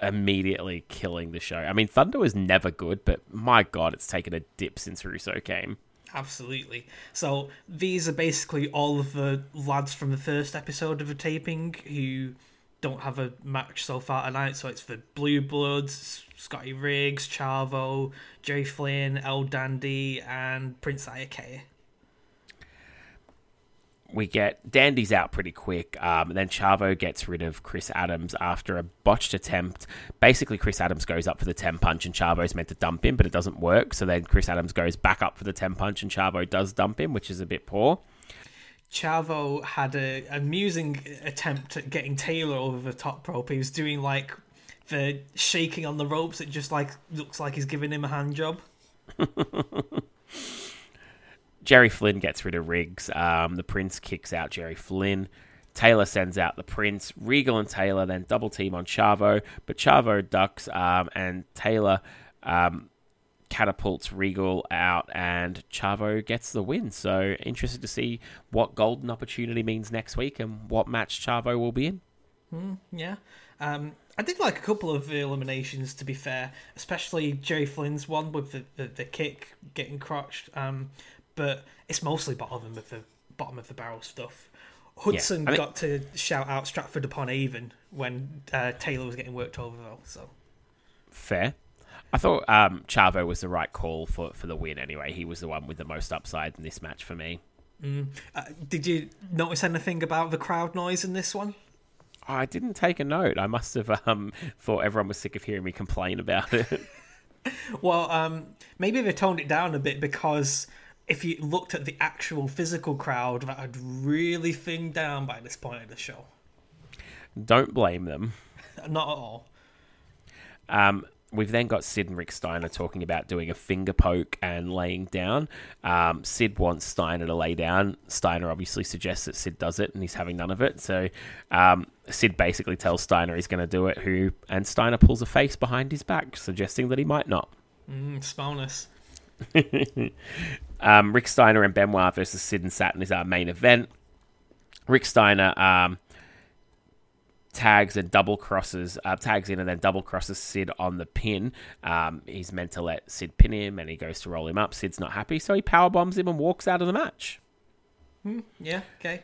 immediately killing the show. I mean, Thunder was never good, but my God, it's taken a dip since Russo came. Absolutely. So these are basically all of the lads from the first episode of the taping who... don't have a match so far tonight, so it's the Blue Bloods, Scotty Riggs, Chavo, Jerry Flynn, El Dandy, and Prince Iakea. We get Dandy's out pretty quick, um, and then Chavo gets rid of Chris Adams after a botched attempt. Basically, Chris Adams goes up for the ten punch, and Chavo's meant to dump him, but it doesn't work, so then Chris Adams goes back up for the ten punch, and Chavo does dump him, which is a bit poor. Chavo had an amusing attempt at getting Taylor over the top rope. He was doing, like, the shaking on the ropes. It just, like, looks like he's giving him a hand job. Jerry Flynn gets rid of Riggs. Um, the Prince kicks out Jerry Flynn. Taylor sends out the Prince. Regal and Taylor then double team on Chavo, but Chavo ducks, um, and Taylor um, catapults Regal out, and Chavo gets the win. So interested to see what golden opportunity means next week and what match Chavo will be in. Mm, yeah. Um, I did like a couple of the eliminations, to be fair, especially Jerry Flynn's one with the, the, the kick getting crotched. Um, but it's mostly bottom of the bottom of the barrel stuff. Hudson yeah, I mean... got to shout out Stratford upon Avon when uh, Taylor was getting worked over, though. So fair. I thought um, Chavo was the right call for, for the win anyway. He was the one with the most upside in this match for me. Mm. Uh, did you notice anything about the crowd noise in this one? Oh, I didn't take a note. I must have um, thought everyone was sick of hearing me complain about it. Well, um, maybe they toned it down a bit, because if you looked at the actual physical crowd, that had really thinned down by this point of the show. Don't blame them. Not at all. Um... We've then got Sid and Rick Steiner talking about doing a finger poke and laying down. Um, Sid wants Steiner to lay down. Steiner obviously suggests that Sid does it, and he's having none of it. So um, Sid basically tells Steiner he's going to do it, who and Steiner pulls a face behind his back, suggesting that he might not. Mm, smallness. um, Rick Steiner and Benoit versus Sid and Saturn is our main event. Rick Steiner... Um, tags and double crosses uh, tags in and then double crosses Sid on the pin. Um, he's meant to let Sid pin him, and he goes to roll him up. Sid's not happy, so he power bombs him and walks out of the match. Mm, yeah, okay.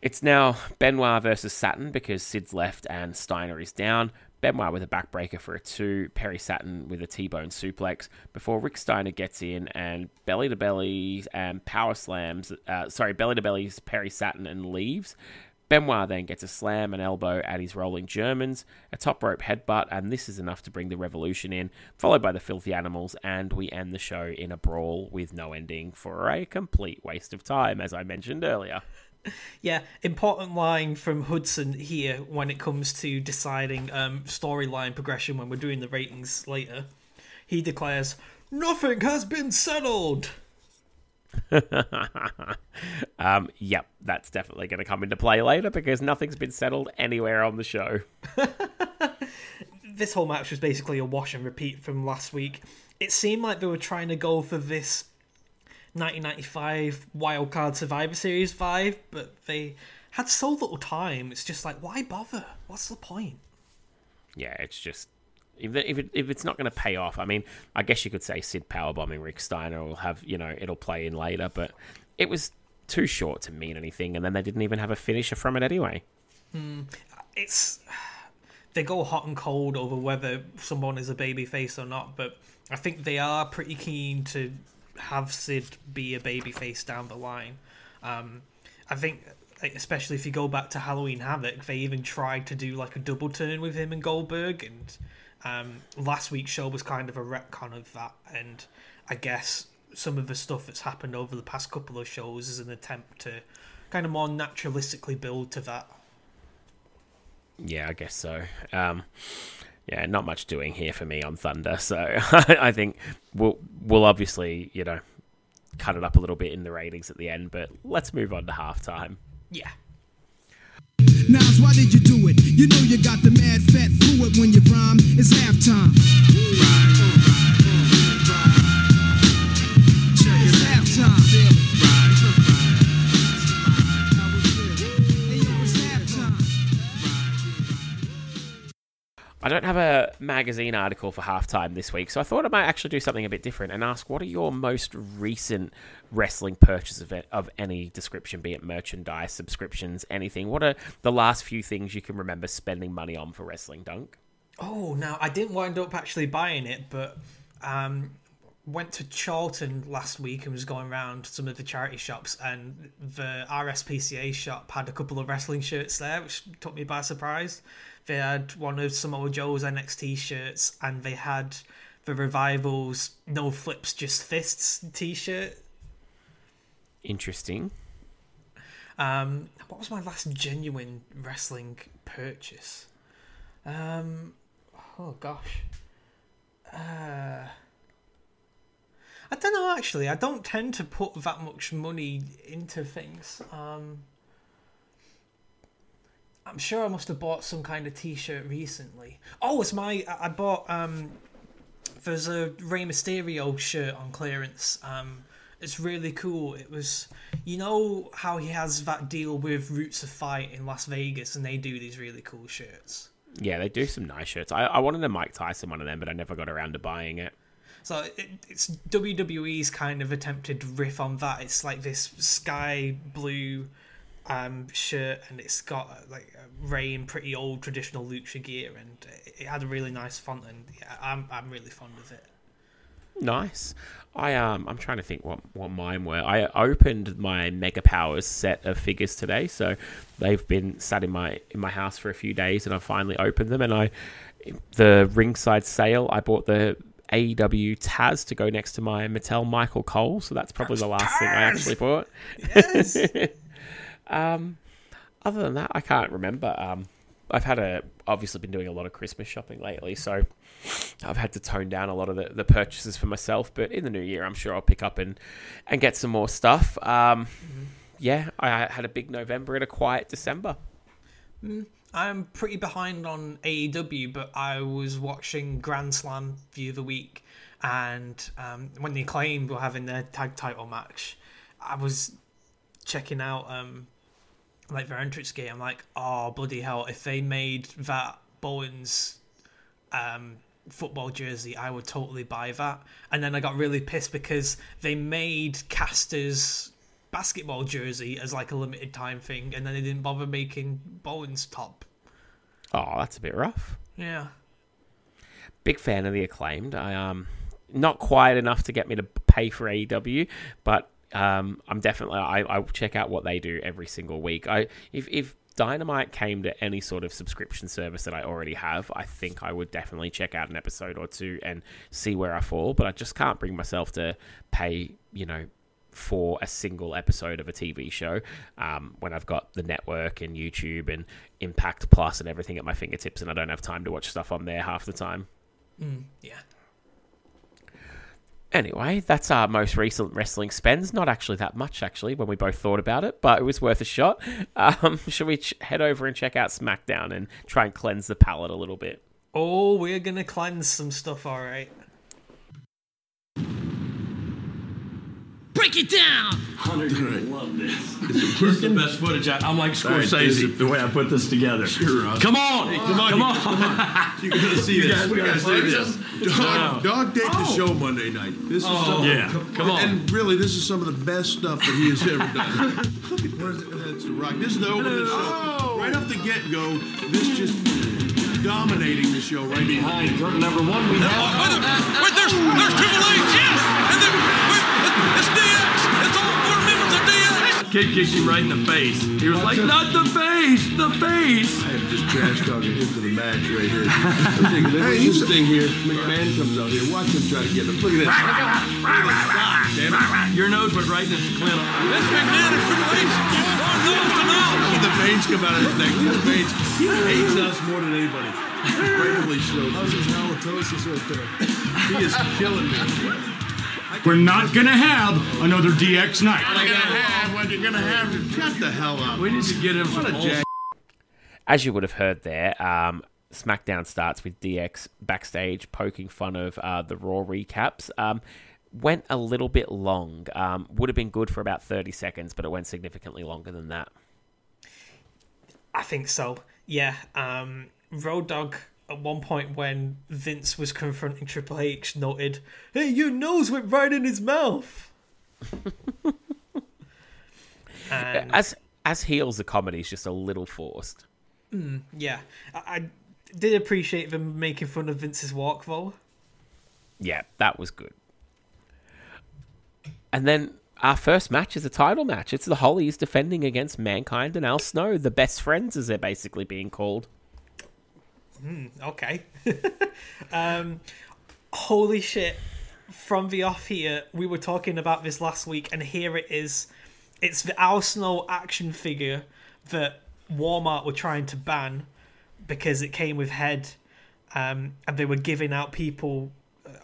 It's now Benoit versus Saturn, because Sid's left and Steiner is down. Benoit with a backbreaker for a two, Perry Saturn with a T-bone suplex, before Rick Steiner gets in and belly-to-belly and power slams, uh, sorry, belly-to-belly's Perry Saturn and leaves. Benoit then gets a slam, an elbow at his rolling Germans, a top rope headbutt, and this is enough to bring the Revolution in, followed by the Filthy Animals, and we end the show in a brawl with no ending for a complete waste of time, as I mentioned earlier. Yeah, important line from Hudson here when it comes to deciding um, storyline progression when we're doing the ratings later. He declares, "Nothing has been settled!" um, yep, that's definitely going to come into play later because nothing's been settled anywhere on the show. This whole match was basically a wash and repeat from last week. It seemed like they were trying to go for this nineteen ninety-five Wildcard Survivor Series vibe, but they had so little time. It's just like, why bother? What's the point? Yeah, it's just... If if, it, if it's not going to pay off, I mean, I guess you could say Sid powerbombing Rick Steiner will have, you know, it'll play in later, but it was too short to mean anything, and then they didn't even have a finisher from it anyway. Mm, it's they go hot and cold over whether someone is a babyface or not, but I think they are pretty keen to have Sid be a babyface down the line. Um, I think, especially if you go back to Halloween Havoc, they even tried to do like a double turn with him and Goldberg, and Um, last week's show was kind of a retcon of that, and I guess some of the stuff that's happened over the past couple of shows is an attempt to kind of more naturalistically build to that. Yeah, I guess so. Um, yeah, not much doing here for me on Thunder, so I think we'll we'll obviously, you know, cut it up a little bit in the ratings at the end, but let's move on to halftime. Yeah. Now, why did you do it? You know you got the mad fat fluid when you rhyme. It's halftime. Right, right, right. Check it out. It's halftime. Right, right. Hey, yo, it's halftime. I don't have a magazine article for halftime this week, so I thought I might actually do something a bit different and ask, what are your most recent wrestling purchase of, it, of any description, be it merchandise, subscriptions, anything? What are the last few things you can remember spending money on for wrestling, Dunk? Oh, now I didn't wind up actually buying it, but um, went to Charlton last week and was going around some of the charity shops, and the R S P C A shop had a couple of wrestling shirts there, which took me by surprise. They had one of Samoa Joe's N X T shirts, and they had the Revival's No Flips, Just Fists t-shirt. Interesting. Um, what was my last genuine wrestling purchase? Um, oh gosh. Uh, I don't know. Actually, I don't tend to put that much money into things. Um, I'm sure I must have bought some kind of T-shirt recently. Oh, it's my. I bought. Um, there's a Rey Mysterio shirt on clearance. Um. It's really cool. It was, you know how he has that deal with Roots of Fight in Las Vegas, and they do these really cool shirts. Yeah, they do some nice shirts. I, I wanted a Mike Tyson one of them, but I never got around to buying it. So it, it's W W E's kind of attempted riff on that. It's like this sky blue um, shirt, and it's got like Ray in pretty old traditional lucha gear, and it had a really nice font, and yeah, I'm I'm really fond of it. Nice. I um, I'm trying to think what, what mine were. I opened my Mega Powers set of figures today, so they've been sat in my in my house for a few days, and I finally opened them. And I, the ringside sale, I bought the A E W Taz to go next to my Mattel Michael Cole. So that's probably that's the last Taz! thing I actually bought. Yes. um, other than that, I can't remember. Um, I've had a obviously been doing a lot of Christmas shopping lately, so I've had to tone down a lot of the, the purchases for myself, but in the new year, I'm sure I'll pick up and, and get some more stuff. Um, mm-hmm. Yeah, I had a big November and a quiet December. Mm, I'm pretty behind on A E W, but I was watching Grand Slam the other week, and um, when the Acclaimed were having their tag title match, I was checking out um, like their entrance gear. I'm like, oh, bloody hell, if they made that Bowens... Um, football jersey, I would totally buy that. And then I got really pissed because they made Caster's basketball jersey as like a limited time thing, and then they didn't bother making Bowen's top. Oh, that's a bit rough. Yeah. Big fan of the Acclaimed. I um not quite enough to get me to pay for A E W, but um I'm definitely I, I will check out what they do every single week. I if if Dynamite came to any sort of subscription service that I already have, I think I would definitely check out an episode or two and see where I fall. But I just can't bring myself to pay, you know, for a single episode of a T V show um, when I've got the network and YouTube and Impact Plus and everything at my fingertips, and I don't have time to watch stuff on there half the time. Mm, yeah. Anyway, that's our most recent wrestling spends. Not actually that much, actually, when we both thought about it, but it was worth a shot. Um, should we ch- head over and check out SmackDown and try and cleanse the palate a little bit? Oh, we're going to cleanse some stuff, all right. Break it down! Hunter, you're going to love this. This is the best footage. I, I'm like Scorsese. Right, the way I put this together. Sure, uh, come on! Hey, come on! Come on! Come on. You're going to see you this. We're going to see this. Dog, no. Dog date oh. the show Monday night. This is oh, yeah. Come, come on. And really, this is some of the best stuff that he has ever done. Where's it? That's the rock. This is the opening show. Oh. Right off the get-go, this just dominating the show right behind curtain number one. We have. Oh, wait, oh, wait, there's, oh, there's Triple H. Yes! And then. It's D X! It's all four members of D X! Kid kicked him right in the face. He was like, not the face! The face! I am just trash talking into the match right here. Hey, this thing here, McMahon comes out here. Watch him try to get him. Look at this. Stop, damn it. Your nose went right in his clinic. That's McMahon and Triple H. One nose to nose! The veins come out of his neck. The veins. He hates us more than anybody. Incredibly slow. How's his halitosis right there? He is killing me. We're not gonna have another D X night. We're gonna have what you're gonna have. Shut the hell up. We need to get him from a jack. As you would have heard there, um, SmackDown starts with D X backstage poking fun of uh, the Raw recaps. Um, went a little bit long. Um, would have been good for about thirty seconds, but it went significantly longer than that. I think so. Yeah. Um, Road Dogg, at one point when Vince was confronting Triple H, noted, "Hey, your nose went right in his mouth." and... As as heels, the comedy is just a little forced. Mm, yeah, I, I did appreciate them making fun of Vince's walk, though. Yeah, that was good. And then our first match is a title match. It's the Hollies defending against Mankind and Al Snow, the best friends, as they're basically being called. Mm, okay. um, holy shit. From the off here, we were talking about this last week, and here it is. It's the Al Snow action figure that Walmart were trying to ban because it came with head, um, and they were giving out people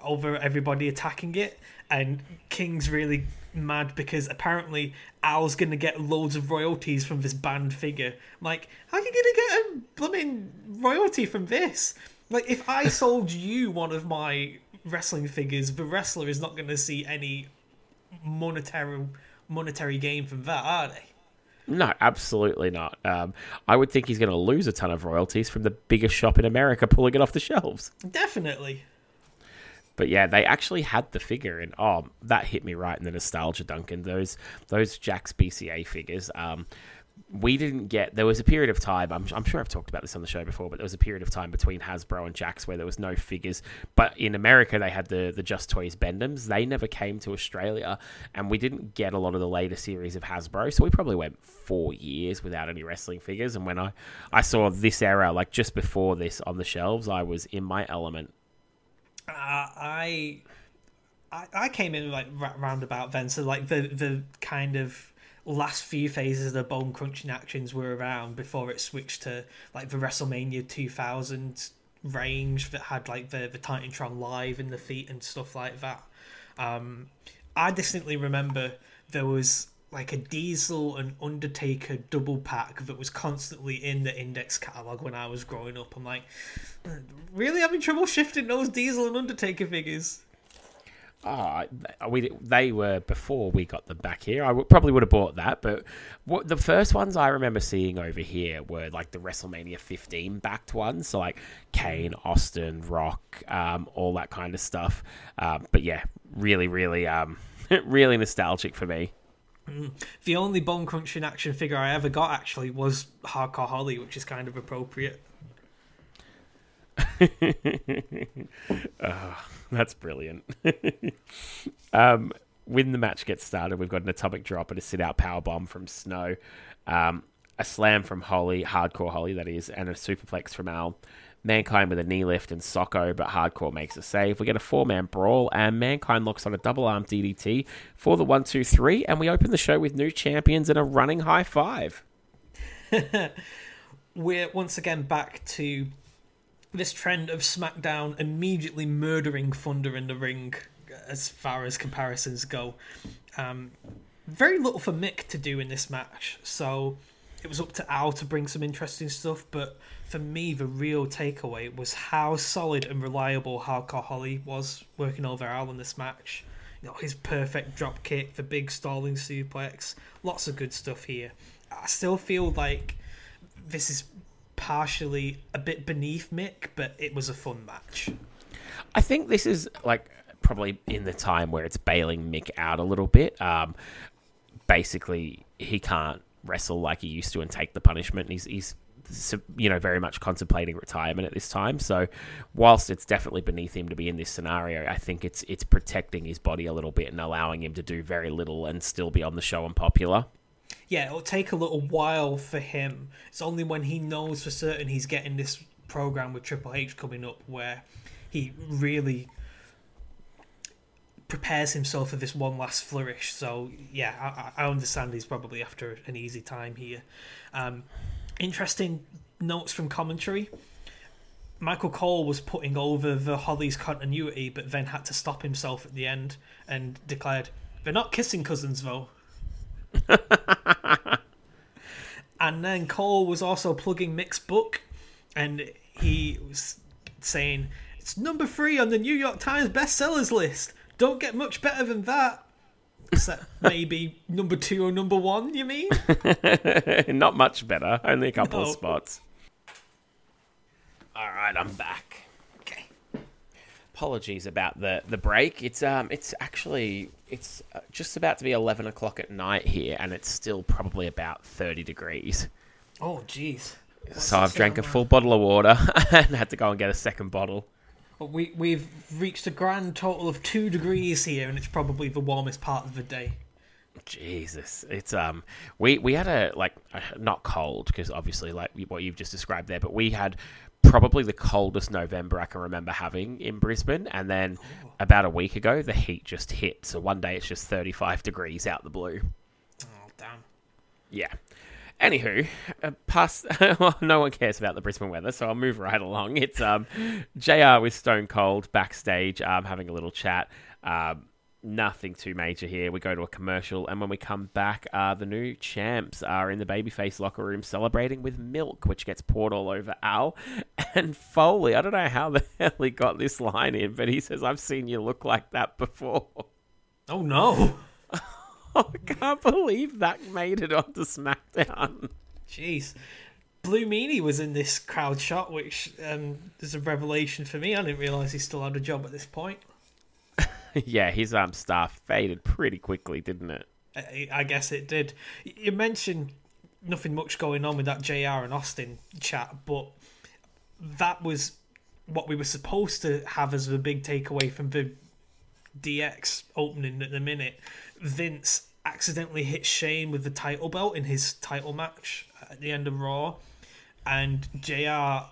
over everybody attacking it. And King's really mad because apparently Al's going to get loads of royalties from this banned figure. I'm like, how are you going to get a blooming royalty from this? Like, if I sold you one of my wrestling figures, the wrestler is not going to see any monetary monetary gain from that, are they? No, absolutely not. Um, I would think he's going to lose a ton of royalties from the biggest shop in America pulling it off the shelves. Definitely. But yeah, they actually had the figure, and oh, that hit me right in the nostalgia, Duncan. Those those Jax B C A figures. Um, we didn't get. There was a period of time. I'm, I'm sure I've talked about this on the show before, but there was a period of time between Hasbro and Jax where there was no figures. But in America, they had the the Just Toys Bendems. They never came to Australia, and we didn't get a lot of the later series of Hasbro. So we probably went four years without any wrestling figures. And when I I saw this era, like just before this, on the shelves, I was in my element. Uh, I, I I came in like roundabout then, so like the, the kind of last few phases of the bone crunching actions were around before it switched to like the WrestleMania two thousand range that had like the, the Titantron Live in the feet and stuff like that. Um, I distinctly remember there was like a Diesel and Undertaker double pack that was constantly in the Index catalogue when I was growing up. I'm like, really having trouble shifting those Diesel and Undertaker figures. Ah, oh, we they were before we got them back here. I w- probably would have bought that, but what the first ones I remember seeing over here were like the WrestleMania fifteen backed ones, so like Kane, Austin, Rock, um, all that kind of stuff. Um, but yeah, really, really, um, really nostalgic for me. The only bone crunching action figure I ever got actually was Hardcore Holly, which is kind of appropriate. Oh, that's brilliant. um, when the match gets started, we've got an atomic drop and a sit-out powerbomb from Snow. Um, a slam from Holly, Hardcore Holly, that is, and a superplex from Al. Mankind with a knee lift and Socko, but Hardcore makes a save. We get a four-man brawl, and Mankind locks on a double-arm D D T for the one, two, three, and we open the show with new champions and a running high five. We're once again back to this trend of SmackDown immediately murdering Thunder in the ring as far as comparisons go. Um, very little for Mick to do in this match, so it was up to Al to bring some interesting stuff, but for me, the real takeaway was how solid and reliable Hardcore Holly was working over Al in this match. You know, his perfect drop kick, the big stalling suplex, lots of good stuff here. I still feel like this is partially a bit beneath Mick, but it was a fun match. I think this is like probably in the time where it's bailing Mick out a little bit. Um, basically, he can't wrestle like he used to and take the punishment. He's, he's, you know, very much contemplating retirement at this time. So whilst it's definitely beneath him to be in this scenario, I think it's it's protecting his body a little bit and allowing him to do very little and still be on the show and popular. Yeah, it'll take a little while for him. It's only when he knows for certain he's getting this program with Triple H coming up where he really prepares himself for this one last flourish. So, yeah, I, I understand he's probably after an easy time here. Um, interesting notes from commentary. Michael Cole was putting over the Hollies' continuity, but then had to stop himself at the end and declared, "They're not kissing cousins, though." And then Cole was also plugging Mick's book, and he was saying it's number three on the New York Times bestsellers list. Don't get much better than that. Except maybe number two or number one, you mean? Not much better, only a couple no. of spots. All right, I'm back. Okay. Apologies about the, the break. It's um, it's actually. It's just about to be eleven o'clock at night here, and it's still probably about thirty degrees. Oh, jeez. So I've drank a full man? bottle of water and had to go and get a second bottle. Well, we, we've reached a grand total of two degrees here, and it's probably the warmest part of the day. Jesus. It's um, we, we had a, like, not cold, because obviously, like, what you've just described there, but we had probably the coldest November I can remember having in Brisbane, and then Ooh. about a week ago the heat just hit, so one day it's just thirty-five degrees out the blue. Oh, damn. Yeah. Anywho, uh, past, well, no one cares about the Brisbane weather, so I'll move right along. It's um, J R with Stone Cold backstage, um, having a little chat. Um, nothing too major here. We go to a commercial, and when we come back, uh, the new champs are in the babyface locker room celebrating with milk, which gets poured all over Al and Foley. I don't know how the hell he got this line in, but he says, "I've seen you look like that before." Oh, no. Oh, I can't believe that made it onto SmackDown. Jeez. Blue Meanie was in this crowd shot, which um, is a revelation for me. I didn't realise he still had a job at this point. Yeah, his um, staff faded pretty quickly, didn't it? I, I guess it did. You mentioned nothing much going on with that J R and Austin chat, but that was what we were supposed to have as the big takeaway from the D X opening at the minute. Vince accidentally hit Shane with the title belt in his title match at the end of Raw, and J R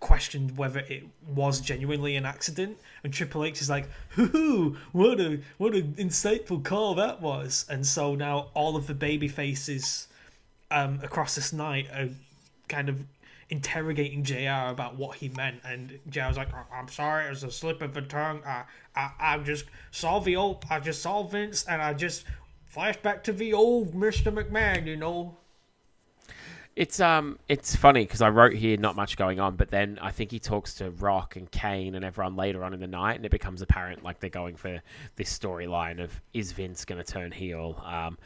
questioned whether it was genuinely an accident, and Triple H is like, "Hoo-hoo, what a what an insightful call that was." And so now all of the baby faces um, across this night are kind of interrogating J R about what he meant, and J R's like, oh, "I'm sorry, it was a slip of the tongue. I, I, I just saw the old, I just saw Vince, and I just flashed back to the old Mister McMahon, you know." It's um, it's funny because I wrote here not much going on, but then I think he talks to Rock and Kane and everyone later on in the night, and it becomes apparent like they're going for this storyline of is Vince going to turn heel? Um,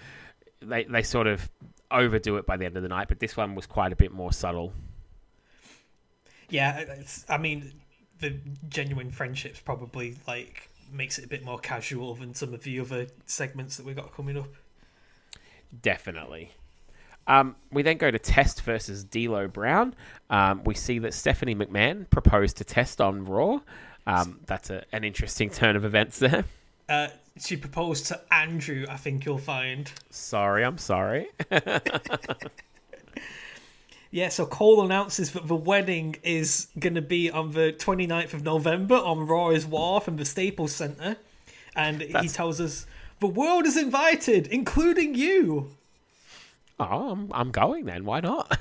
they they sort of overdo it by the end of the night, but this one was quite a bit more subtle. Yeah, it's, I mean, the genuine friendships probably like makes it a bit more casual than some of the other segments that we got coming up. Definitely. Um, we then go to Test versus D'Lo Brown. Um, we see that Stephanie McMahon proposed to Test on Raw. Um, that's a, an interesting turn of events there. Uh, she proposed to Andrew, I think you'll find. Sorry, I'm sorry. Yeah, so Cole announces that the wedding is going to be on the twenty-ninth of November on Roy's Wharf in the Staples Centre. And That's... he tells us, the world is invited, including you. Oh, I'm, I'm going then. Why not?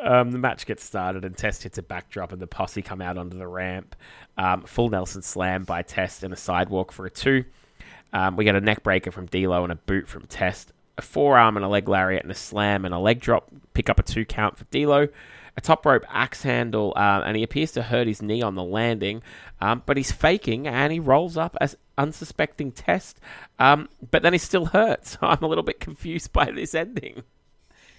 Um, the match gets started and Test hits a backdrop and the posse come out onto the ramp. Um, full Nelson slam by Test and a sidewalk for a two. Um, we get a neck breaker from D'Lo and a boot from Test. A forearm and a leg lariat and a slam and a leg drop. Pick up a two count for D'Lo. A top rope axe handle, um, and he appears to hurt his knee on the landing, um, but he's faking and he rolls up as unsuspecting Test, um, but then he's still hurt, so I'm a little bit confused by this ending.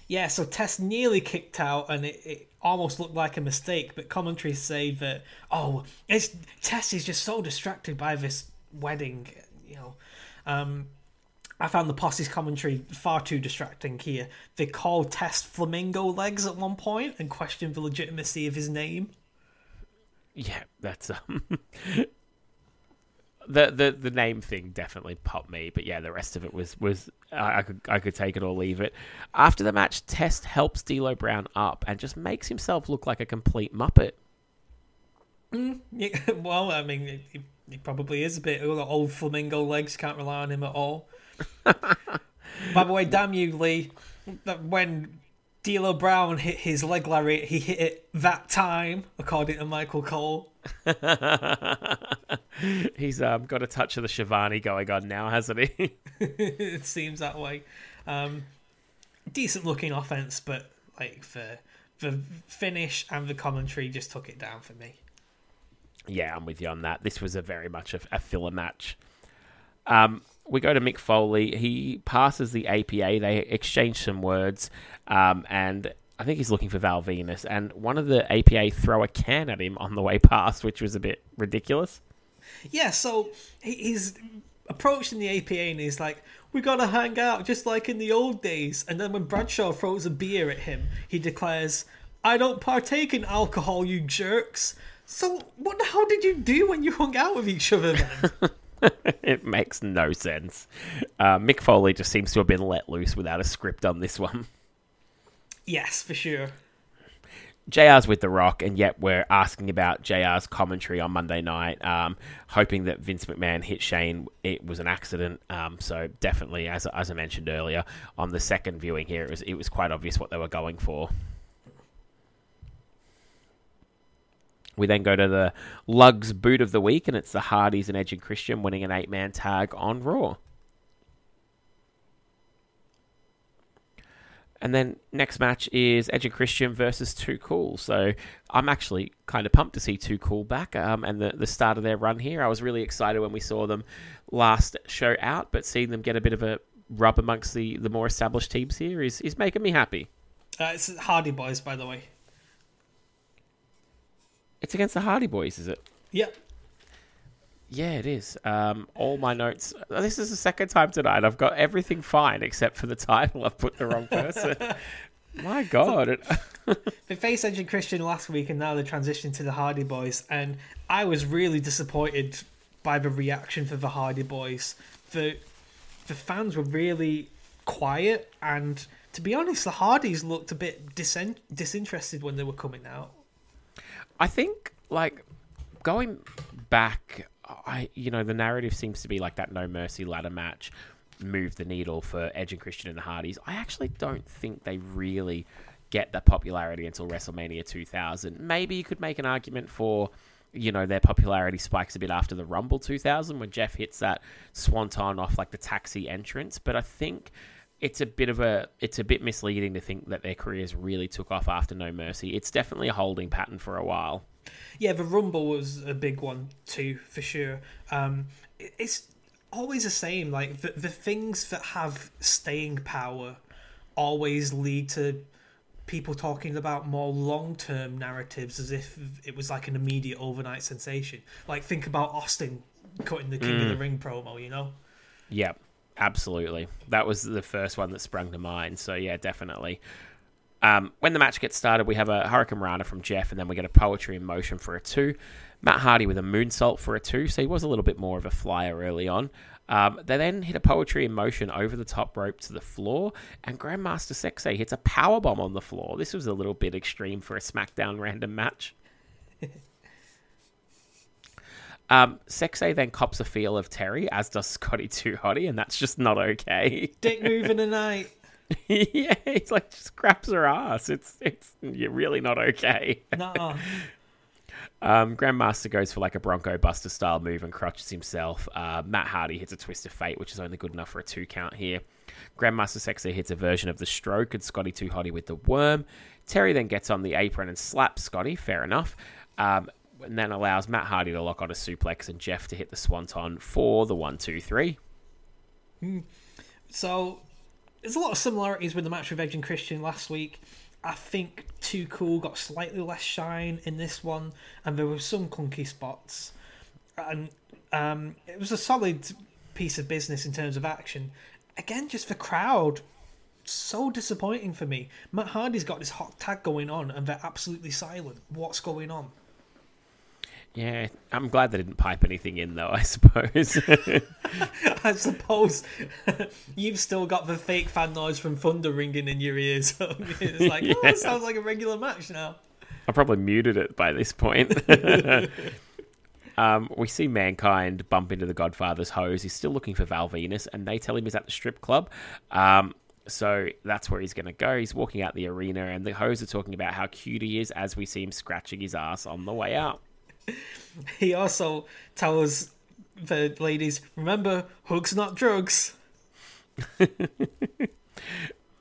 Yeah, so Test nearly kicked out, and it, it almost looked like a mistake, but commentaries say that, oh, it's, Test is just so distracted by this wedding, you know. Um, I found the posse's commentary far too distracting here. They called Test Flamingo Legs at one point and questioned the legitimacy of his name. Yeah, that's... um. The, the the name thing definitely popped me, but yeah, the rest of it was was I, I could I could take it or leave it. After the match, Test helps D'Lo Brown up and just makes himself look like a complete muppet. Mm, yeah, well, I mean, he, he probably is a bit old Flamingo Legs. Can't rely on him at all. By the way, damn you, Lee! When D'Lo Brown hit his leg lariat, he hit it that time, according to Michael Cole. He's um, got a touch of the Shivani going on now, hasn't he? It seems that way. Um, decent looking offense, but like the the finish and the commentary just took it down for me. Yeah, I'm with you on that. This was a very much a, a filler match. Um, we go to Mick Foley. He passes the A P A. They exchange some words, um, and I think he's looking for Val Venis, and one of the A P A throw a can at him on the way past, which was a bit ridiculous. Yeah, so he's approaching the A P A and he's like, we got to hang out just like in the old days. And then when Bradshaw throws a beer at him, he declares, I don't partake in alcohol, you jerks. So what the hell did you do when you hung out with each other then? It makes no sense. Uh, Mick Foley just seems to have been let loose without a script on this one. Yes, for sure. J R's with The Rock, and yet we're asking about J R's commentary on Monday night, um, hoping that Vince McMahon hit Shane. It was an accident. Um, so definitely, as, as I mentioned earlier, on the second viewing here, it was, it was quite obvious what they were going for. We then go to the Lugs boot of the week, and it's the Hardys and Edge and Christian winning an eight-man tag on Raw. And then next match is Edge and Christian versus Too Cool. So I'm actually kind of pumped to see Too Cool back, um, and the, the start of their run here. I was really excited when we saw them last show out, but seeing them get a bit of a rub amongst the, the more established teams here is, is making me happy. Uh, it's Hardy Boys, by the way. It's against the Hardy Boys, is it? Yep. Yeah, it is. Um, all my notes... This is the second time tonight. I've got everything fine except for the title. I've put the wrong person. My God. So, they faced Edge and Christian last week, and now they're transitioning to the Hardy Boys. And I was really disappointed by the reaction for the Hardy Boys. The, the fans were really quiet. And to be honest, the Hardys looked a bit disen- disinterested when they were coming out. I think, like, going back... I, you know, the narrative seems to be like that No Mercy ladder match moved the needle for Edge and Christian and the Hardys. I actually don't think they really get that popularity until WrestleMania two thousand. Maybe you could make an argument for, you know, their popularity spikes a bit after the Rumble two thousand when Jeff hits that swanton off like the taxi entrance. But I think it's a bit of a, it's a bit misleading to think that their careers really took off after No Mercy. It's definitely a holding pattern for a while. Yeah, the Rumble was a big one too, for sure. Um, it's always the same. Like the, the things that have staying power always lead to people talking about more long-term narratives as if it was like an immediate overnight sensation. Like think about Austin cutting the King mm. of the Ring promo, you know? Yeah, absolutely. That was the first one that sprung to mind. So yeah, definitely. Um, when the match gets started, we have a Hurricane Rana from Jeff, and then we get a Poetry in Motion for a two. Matt Hardy with a moonsault for a two, so he was a little bit more of a flyer early on. Um, they then hit a Poetry in Motion over the top rope to the floor, and Grandmaster Sexay hits a powerbomb on the floor. This was a little bit extreme for a SmackDown random match. Um, Sexay then cops a feel of Terry, as does Scotty Too Hotty, and that's just not okay. Dick moving tonight. Yeah, he's like, just grabs her ass. It's, it's, you're really not okay. Nuh-uh. Um, Grandmaster goes for like a Bronco Buster style move and crotches himself. Uh, Matt Hardy hits a Twist of Fate, which is only good enough for a two count here. Grandmaster Sexay hits a version of the Stroke and Scotty Too Hotty with the Worm. Terry then gets on the apron and slaps Scotty, fair enough, um, and then allows Matt Hardy to lock on a suplex and Jeff to hit the Swanton for the one, two, three. Mm. So there's a lot of similarities with the match with Edge and Christian last week. I think Too Cool got slightly less shine in this one, and there were some clunky spots. And um, it was a solid piece of business in terms of action. Again, just the crowd, so disappointing for me. Matt Hardy's got this hot tag going on, and they're absolutely silent. What's going on? Yeah, I'm glad they didn't pipe anything in, though, I suppose. I suppose you've still got the fake fan noise from thunder ringing in your ears. It's like, yeah. Oh, it sounds like a regular match now. I probably muted it by this point. um, we see Mankind bump into the Godfather's hose. He's still looking for Val Venus, and they tell him he's at the strip club. Um, so that's where he's going to go. He's walking out the arena, and the hose are talking about how cute he is as we see him scratching his ass on the way out. He also tells the ladies, remember, hooks not drugs.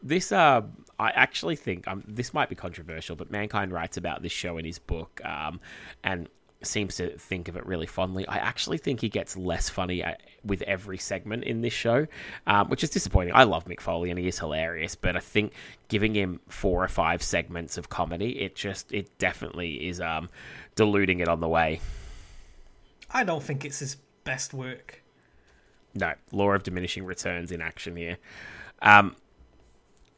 This, uh, I actually think, um, this might be controversial, but Mankind writes about this show in his book um, and seems to think of it really fondly. I actually think he gets less funny at, with every segment in this show, um, which is disappointing. I love Mick Foley and he is hilarious, but I think giving him four or five segments of comedy, it just, it definitely is um, diluting it on the way. I don't think it's his best work. No, law of diminishing returns in action here. Um,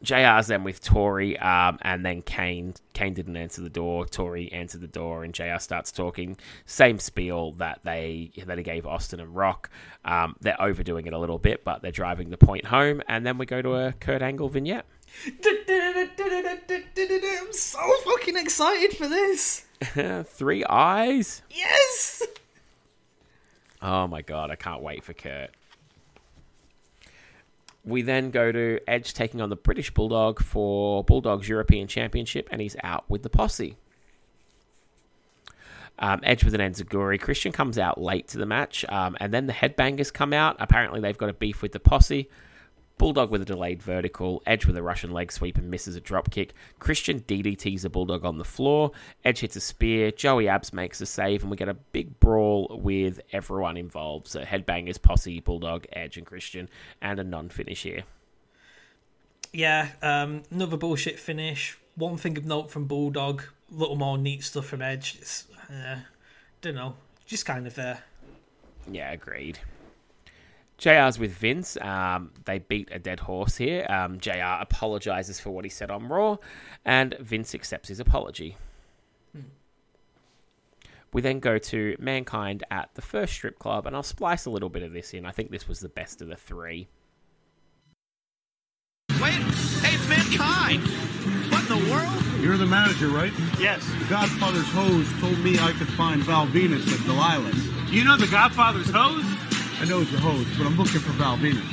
J R's then with Tori, um, and then Kane. Kane didn't answer the door. Tori answered the door, and J R starts talking. Same spiel that they that he gave Austin and Rock. Um, they're overdoing it a little bit, but they're driving the point home. And then we go to a Kurt Angle vignette. I'm so fucking excited for this. Three eyes. Yes. Oh my god! I can't wait for Kurt. We then go to Edge taking on the British Bulldog for Bulldog's European Championship, and he's out with the posse. Um, Edge with an Enziguri. Christian comes out late to the match, um, and then the Headbangers come out. Apparently they've got a beef with the posse. Bulldog with a delayed vertical. Edge with a Russian leg sweep and misses a dropkick. Christian D D Ts the Bulldog on the floor. Edge hits a spear. Joey Abs makes a save, and we get a big brawl with everyone involved. So Headbangers, Posse, Bulldog, Edge, and Christian, and a non-finish here. Yeah, um, another bullshit finish. One thing of note from Bulldog. A little more neat stuff from Edge. It's, uh, don't know. Just kind of there. Uh... Yeah, agreed. J R's with Vince. Um, they beat a dead horse here. Um, J R apologizes for what he said on Raw, and Vince accepts his apology. Hmm. We then go to Mankind at the first strip club, and I'll splice a little bit of this in. I think this was the best of the three. Wait, hey, Mankind! What in the world? You're the manager, right? Yes. The Godfather's hose told me I could find Val Venus at Delilah's. You know the Godfather's hose? I know it's a hose, but I'm looking for Val Venus.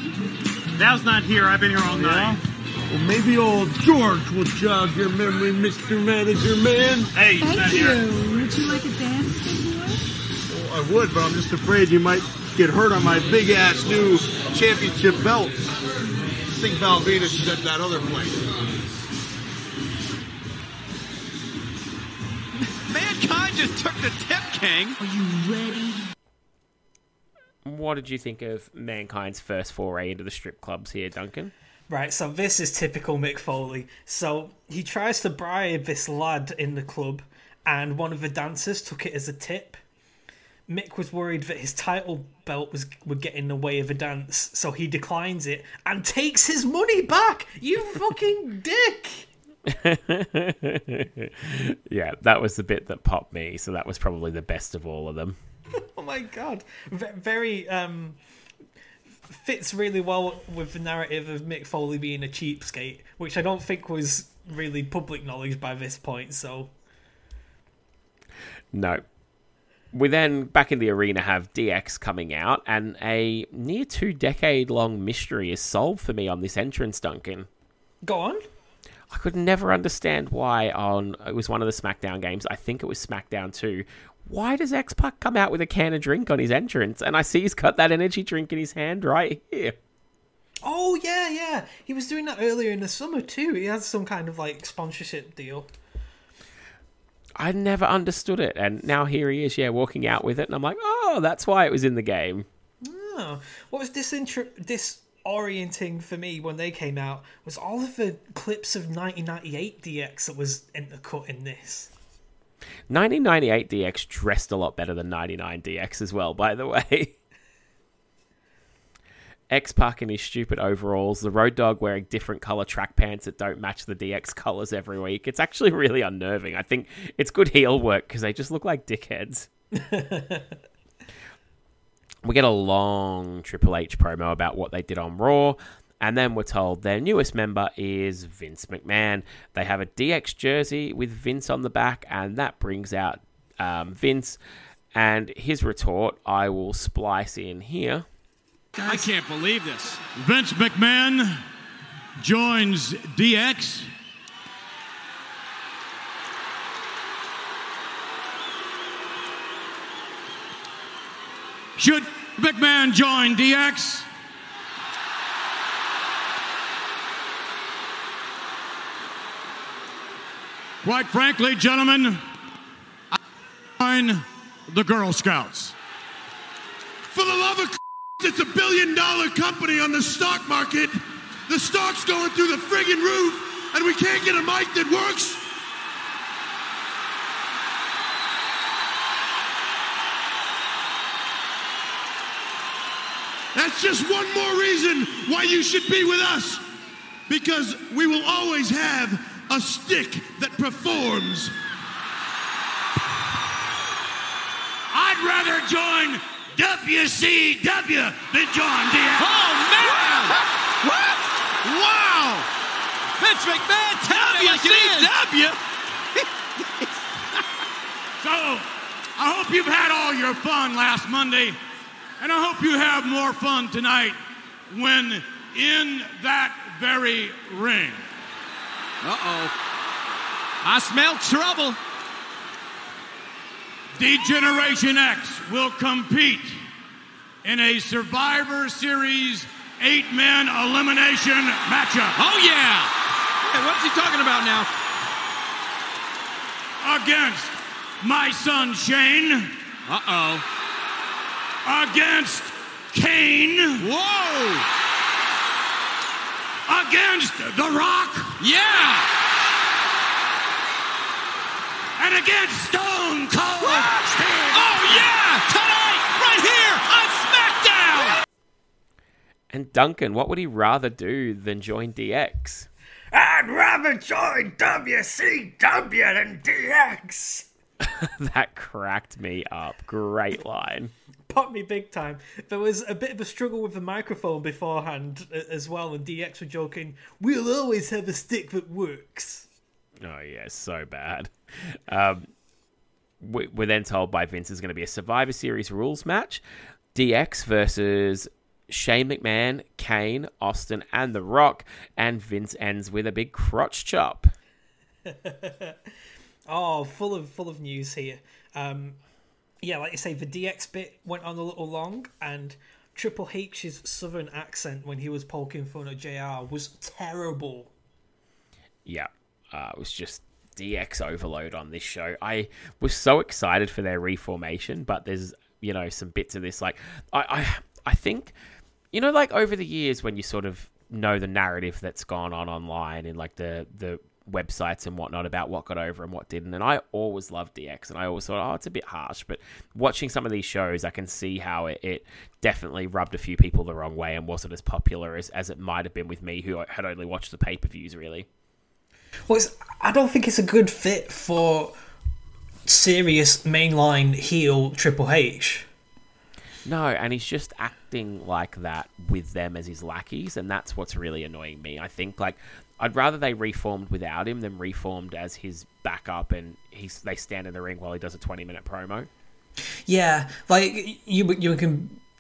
Val's not here. I've been here all night. Yeah. Well, maybe old George will jog your memory, Mister Manager Man. Hey, he's not here. Thank you. Would you like a dance, big boy? Well, I would, but I'm just afraid you might get hurt on my big-ass new championship belt. I think Val Venus is at that other place. Mankind just took the tip, King. Are you ready? What did you think of Mankind's first foray into the strip clubs here, Duncan? Right, so this is typical Mick Foley. So he tries to bribe this lad in the club, and one of the dancers took it as a tip. Mick was worried that his title belt was would get in the way of a dance, so he declines it and takes his money back. You fucking dick! Yeah, that was the bit that popped me, so that was probably the best of all of them. Oh my god. V- very um fits really well with the narrative of Mick Foley being a cheapskate, which I don't think was really public knowledge by this point, so no. We then, back in the arena, have D X coming out, and a near two-decade-long mystery is solved for me on this entrance, Duncan. Go on. I could never understand why on... It was one of the SmackDown games. I think it was SmackDown two. Why does X-Pac come out with a can of drink on his entrance? And I see he's got that energy drink in his hand right here. Oh, yeah, yeah. He was doing that earlier in the summer, too. He had some kind of, like, sponsorship deal. I never understood it, and now here he is, yeah, walking out with it, and I'm like, oh, that's why it was in the game. Oh. What was disintri- disorienting for me when they came out was all of the clips of nineteen ninety-eight D X that was intercut in this. nineteen ninety-eight D X dressed a lot better than ninety-nine D X as well, by the way. X-Pac in his stupid overalls, the Road Dogg wearing different colour track pants that don't match the D X colours every week. It's actually really unnerving. I think it's good heel work because they just look like dickheads. We get a long Triple H promo about what they did on Raw, and then we're told their newest member is Vince McMahon. They have a D X jersey with Vince on the back, and that brings out um, Vince. And his retort, I will splice in here. I can't believe this. Vince McMahon joins D X. Should McMahon join D X? Quite frankly, gentlemen, I join the Girl Scouts. For the love of... It's a billion-dollar company on the stock market. The stock's going through the friggin' roof, and we can't get a mic that works. That's just one more reason why you should be with us, because we will always have a stick that performs. I'd rather join W C W than John Diaz. Oh, man! Wow. What? Wow! Vince McMahon telling me W C W? So, I hope you've had all your fun last Monday, and I hope you have more fun tonight when in that very ring. Uh-oh. I smell trouble. D-Generation X will compete in a Survivor Series eight-man elimination matchup. Oh, yeah. Hey, what's he talking about now? Against my son, Shane. Uh-oh. Against Kane. Whoa. Against The Rock. Yeah. And against Stone Cold. What? Steve. Oh, yeah! Tonight, right here on SmackDown! And Duncan, what would he rather do than join D X? I'd rather join W C W than D X! That cracked me up. Great line. Popped me big time. There was a bit of a struggle with the microphone beforehand as well, and D X were joking, we'll always have a stick that works. Oh, yeah, so bad. Um, we, we're then told by Vince is going to be a Survivor Series rules match. D X versus Shane McMahon, Kane, Austin, and The Rock. And Vince ends with a big crotch chop. Oh, full of full of news here. Um, yeah, like you say, the D X bit went on a little long, and Triple H's southern accent when he was poking fun at J R was terrible. Yeah. Uh, it was just D X overload on this show. I was so excited for their reformation, but there's, you know, some bits of this. Like, I, I, I think, you know, like over the years when you sort of know the narrative that's gone on online and like the, the websites and whatnot about what got over and what didn't. And I always loved D X and I always thought, oh, it's a bit harsh. But watching some of these shows, I can see how it, it definitely rubbed a few people the wrong way and wasn't as popular as, as it might have been with me, who had only watched the pay-per-views, really. Well, it's, I don't think it's a good fit for serious mainline heel Triple H. No, and he's just acting like that with them as his lackeys, and that's what's really annoying me. I think, like, I'd rather they reformed without him than reformed as his backup, and he's they stand in the ring while he does a twenty-minute promo. Yeah, like, you you were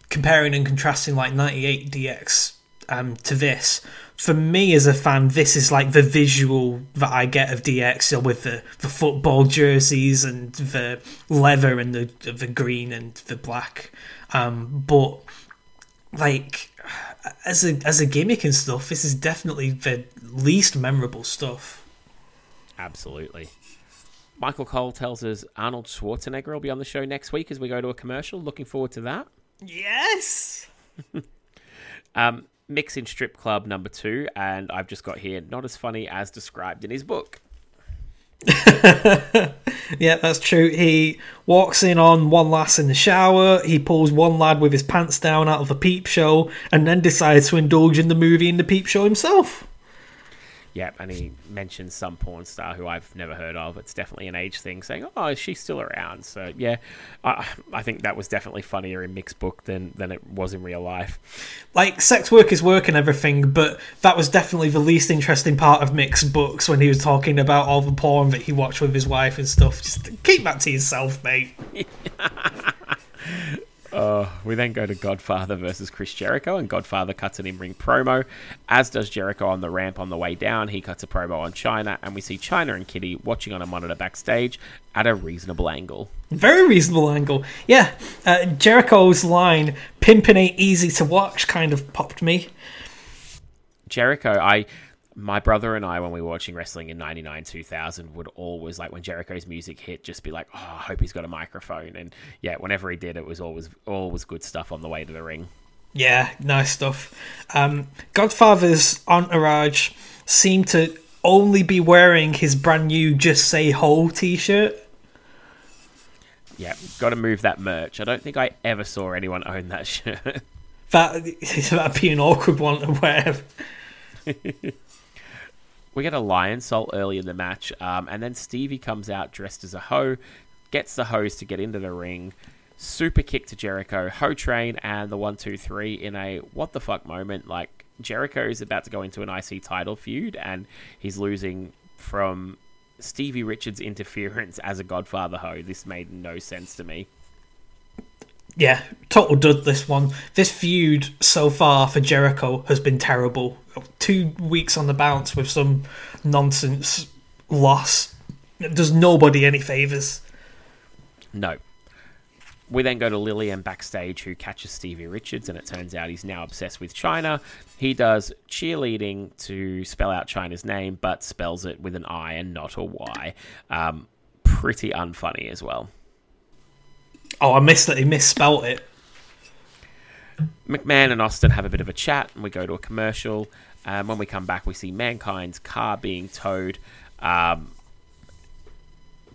comparing and contrasting, like, ninety-eight D X um, to this. For me as a fan, this is, like, the visual that I get of D X with the, the football jerseys and the leather and the the green and the black. Um, but, like, as a as a gimmick and stuff, this is definitely the least memorable stuff. Absolutely. Michael Cole tells us Arnold Schwarzenegger will be on the show next week as we go to a commercial. Looking forward to that. Yes! um, Mix in Strip Club number two, and I've just got here, not as funny as described in his book. Yeah, that's true. He walks in on one lass in the shower, he pulls one lad with his pants down out of a peep show, and then decides to indulge in the movie in the peep show himself. Yeah, and he mentions some porn star who I've never heard of. It's definitely an age thing, saying, oh, she's still around. So, yeah, I, I think that was definitely funnier in Mick's book than, than it was in real life. Like, sex work is work and everything, but that was definitely the least interesting part of Mick's books when he was talking about all the porn that he watched with his wife and stuff. Just keep that to yourself, mate. Uh, we then go to Godfather versus Chris Jericho, and Godfather cuts an in-ring promo, as does Jericho on the ramp on the way down. He cuts a promo on China, and we see China and Kitty watching on a monitor backstage at a reasonable angle. Very reasonable angle. Yeah, uh, Jericho's line, pimpin' ain't easy to watch, kind of popped me. Jericho, I... my brother and I, when we were watching wrestling in ninety-nine, two thousand, would always, like, when Jericho's music hit, just be like, oh, I hope he's got a microphone. And yeah, whenever he did, it was always always good stuff on the way to the ring. Yeah, nice stuff. Um, Godfather's entourage seemed to only be wearing his brand new Just Say Hole t-shirt. Yeah, got to move that merch. I don't think I ever saw anyone own that shirt. that, that'd be an awkward one to wear. We get a lion salt early in the match, um, and then Stevie comes out dressed as a hoe, gets the hose to get into the ring, super kick to Jericho, hoe train, and the one, two, three in a what the fuck moment. Like, Jericho is about to go into an I C title feud, and he's losing from Stevie Richards' interference as a Godfather hoe. This made no sense to me. Yeah, total dud this one. This feud so far for Jericho has been terrible. Two weeks on the bounce with some nonsense loss. It does nobody any favours. No. We then go to Lillian backstage, who catches Stevie Richards, and it turns out he's now obsessed with China. He does cheerleading to spell out China's name, but spells it with an I and not a Y. Um, pretty unfunny as well. Oh, I missed that he misspelt it. McMahon and Austin have a bit of a chat, and we go to a commercial. And um, when we come back, we see Mankind's car being towed um,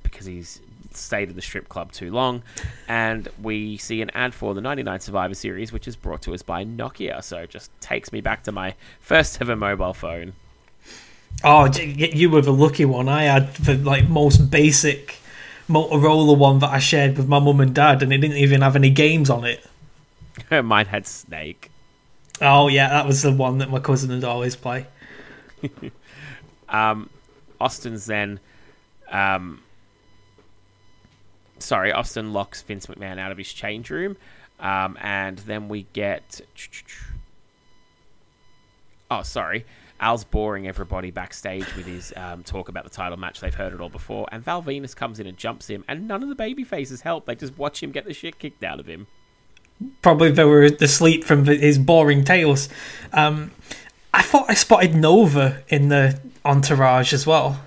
because he's stayed in the strip club too long. And we see an ad for the ninety-nine Survivor Series, which is brought to us by Nokia. So it just takes me back to my first ever mobile phone. Oh, you were the lucky one. I had the like most basic Motorola one that I shared with my mum and dad, and it didn't even have any games on it. Mine had Snake. Oh yeah, that was the one that my cousin would always play. um, Austin's then um, sorry Austin locks Vince McMahon out of his change room, um, and then we get oh sorry Al's boring everybody backstage with his um, talk about the title match. They've heard it all before. And Val Venus comes in and jumps him, and none of the baby faces help. They just watch him get the shit kicked out of him. Probably they were asleep from his boring tales. Um, I thought I spotted Nova in the entourage as well.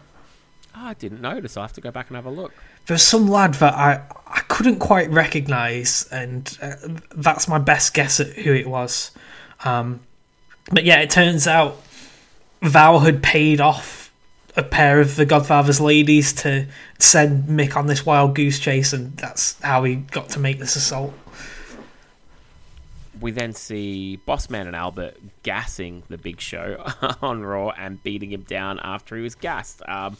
Oh, I didn't notice. I'll have to go back and have a look. There's some lad that I, I couldn't quite recognise, and uh, that's my best guess at who it was. Um, but yeah, it turns out Val had paid off a pair of the Godfather's ladies to send Mick on this wild goose chase, and that's how he got to make this assault. we then see Bossman and Albert gassing the Big Show on Raw and beating him down after he was gassed. Um,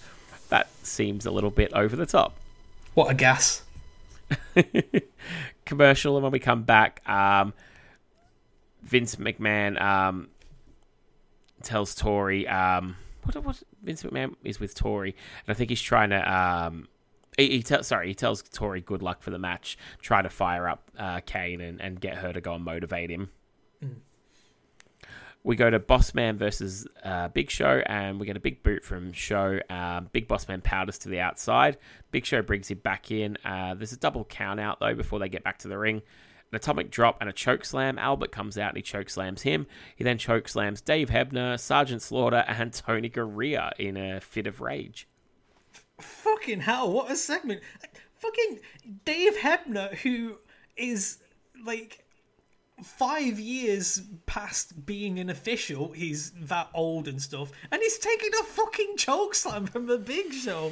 that seems a little bit over the top. What a gas. Commercial, and when we come back, um, Vince McMahon um, tells Tori... Um, what, what Vince McMahon is with Tori, and I think he's trying to... Um, He, he te- sorry, he tells Tori good luck for the match, try to fire up uh, Kane and, and get her to go and motivate him. Mm. We go to Bossman versus uh, Big Show, and we get a big boot from Show. Uh, Big Bossman powders to the outside. Big Show brings him back in. Uh, there's a double count out, though, before they get back to the ring. An atomic drop and a choke slam. Albert comes out and he choke slams him. He then choke slams Dave Hebner, Sergeant Slaughter, and Tony Garea in a fit of rage. Fucking hell, what a segment. Fucking Dave Hebner, who is like five years past being an official. He's that old and stuff, and he's taking a fucking choke slam from the Big Show.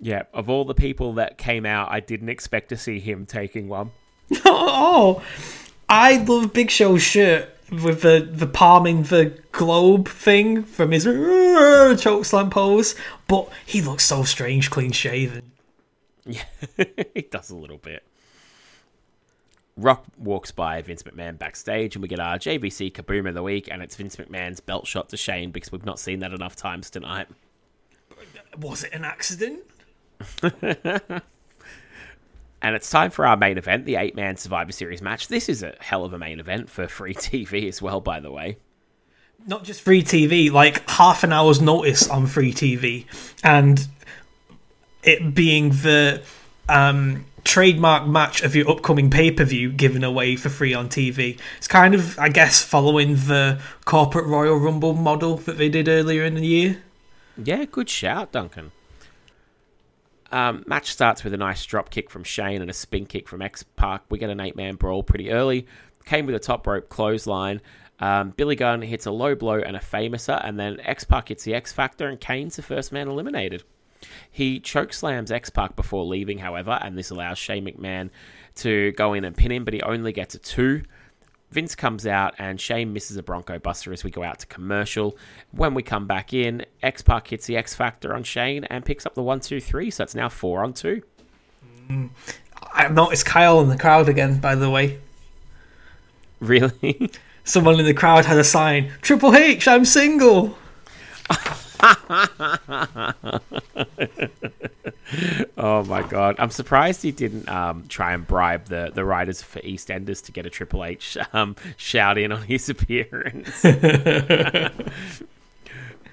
Yeah, of all the people that came out, I didn't expect to see him taking one. Oh, I love Big Show's shirt with the, the palming the globe thing from his chokeslam pose, but he looks so strange clean shaven. Yeah, he does a little bit. Rock walks by Vince McMahon backstage, and we get our J V C Kaboom of the Week, and it's Vince McMahon's belt shot to Shane, because we've not seen that enough times tonight. Was it an accident? And it's time for our main event, the eight-man Survivor Series match. This is a hell of a main event for free T V as well, by the way. Not just free T V, like half an hour's notice on free T V. And it being the um, trademark match of your upcoming pay-per-view given away for free on T V. It's kind of, I guess, following the corporate Royal Rumble model that they did earlier in the year. Yeah, good shout, Duncan. Um, match starts with a nice drop kick from Shane and a spin kick from X-Pac. We get an eight-man brawl pretty early. Came with a top rope clothesline. Um, Billy Gunn hits a low blow and a famouser, and then X-Pac hits the X-Factor, and Kane's the first man eliminated. He chokeslams X-Pac before leaving, however, and this allows Shane McMahon to go in and pin him, but he only gets a two. Vince comes out, and Shane misses a Bronco Buster as we go out to commercial. When we come back in, X-Pac hits the X-Factor on Shane and picks up the one, two, three, so it's now four on two. Mm. I've noticed Kyle in the crowd again, by the way. Really? Someone in the crowd had a sign, Triple H, I'm single! Oh my god, I'm surprised he didn't um try and bribe the the writers for EastEnders to get a Triple H um shout in on his appearance.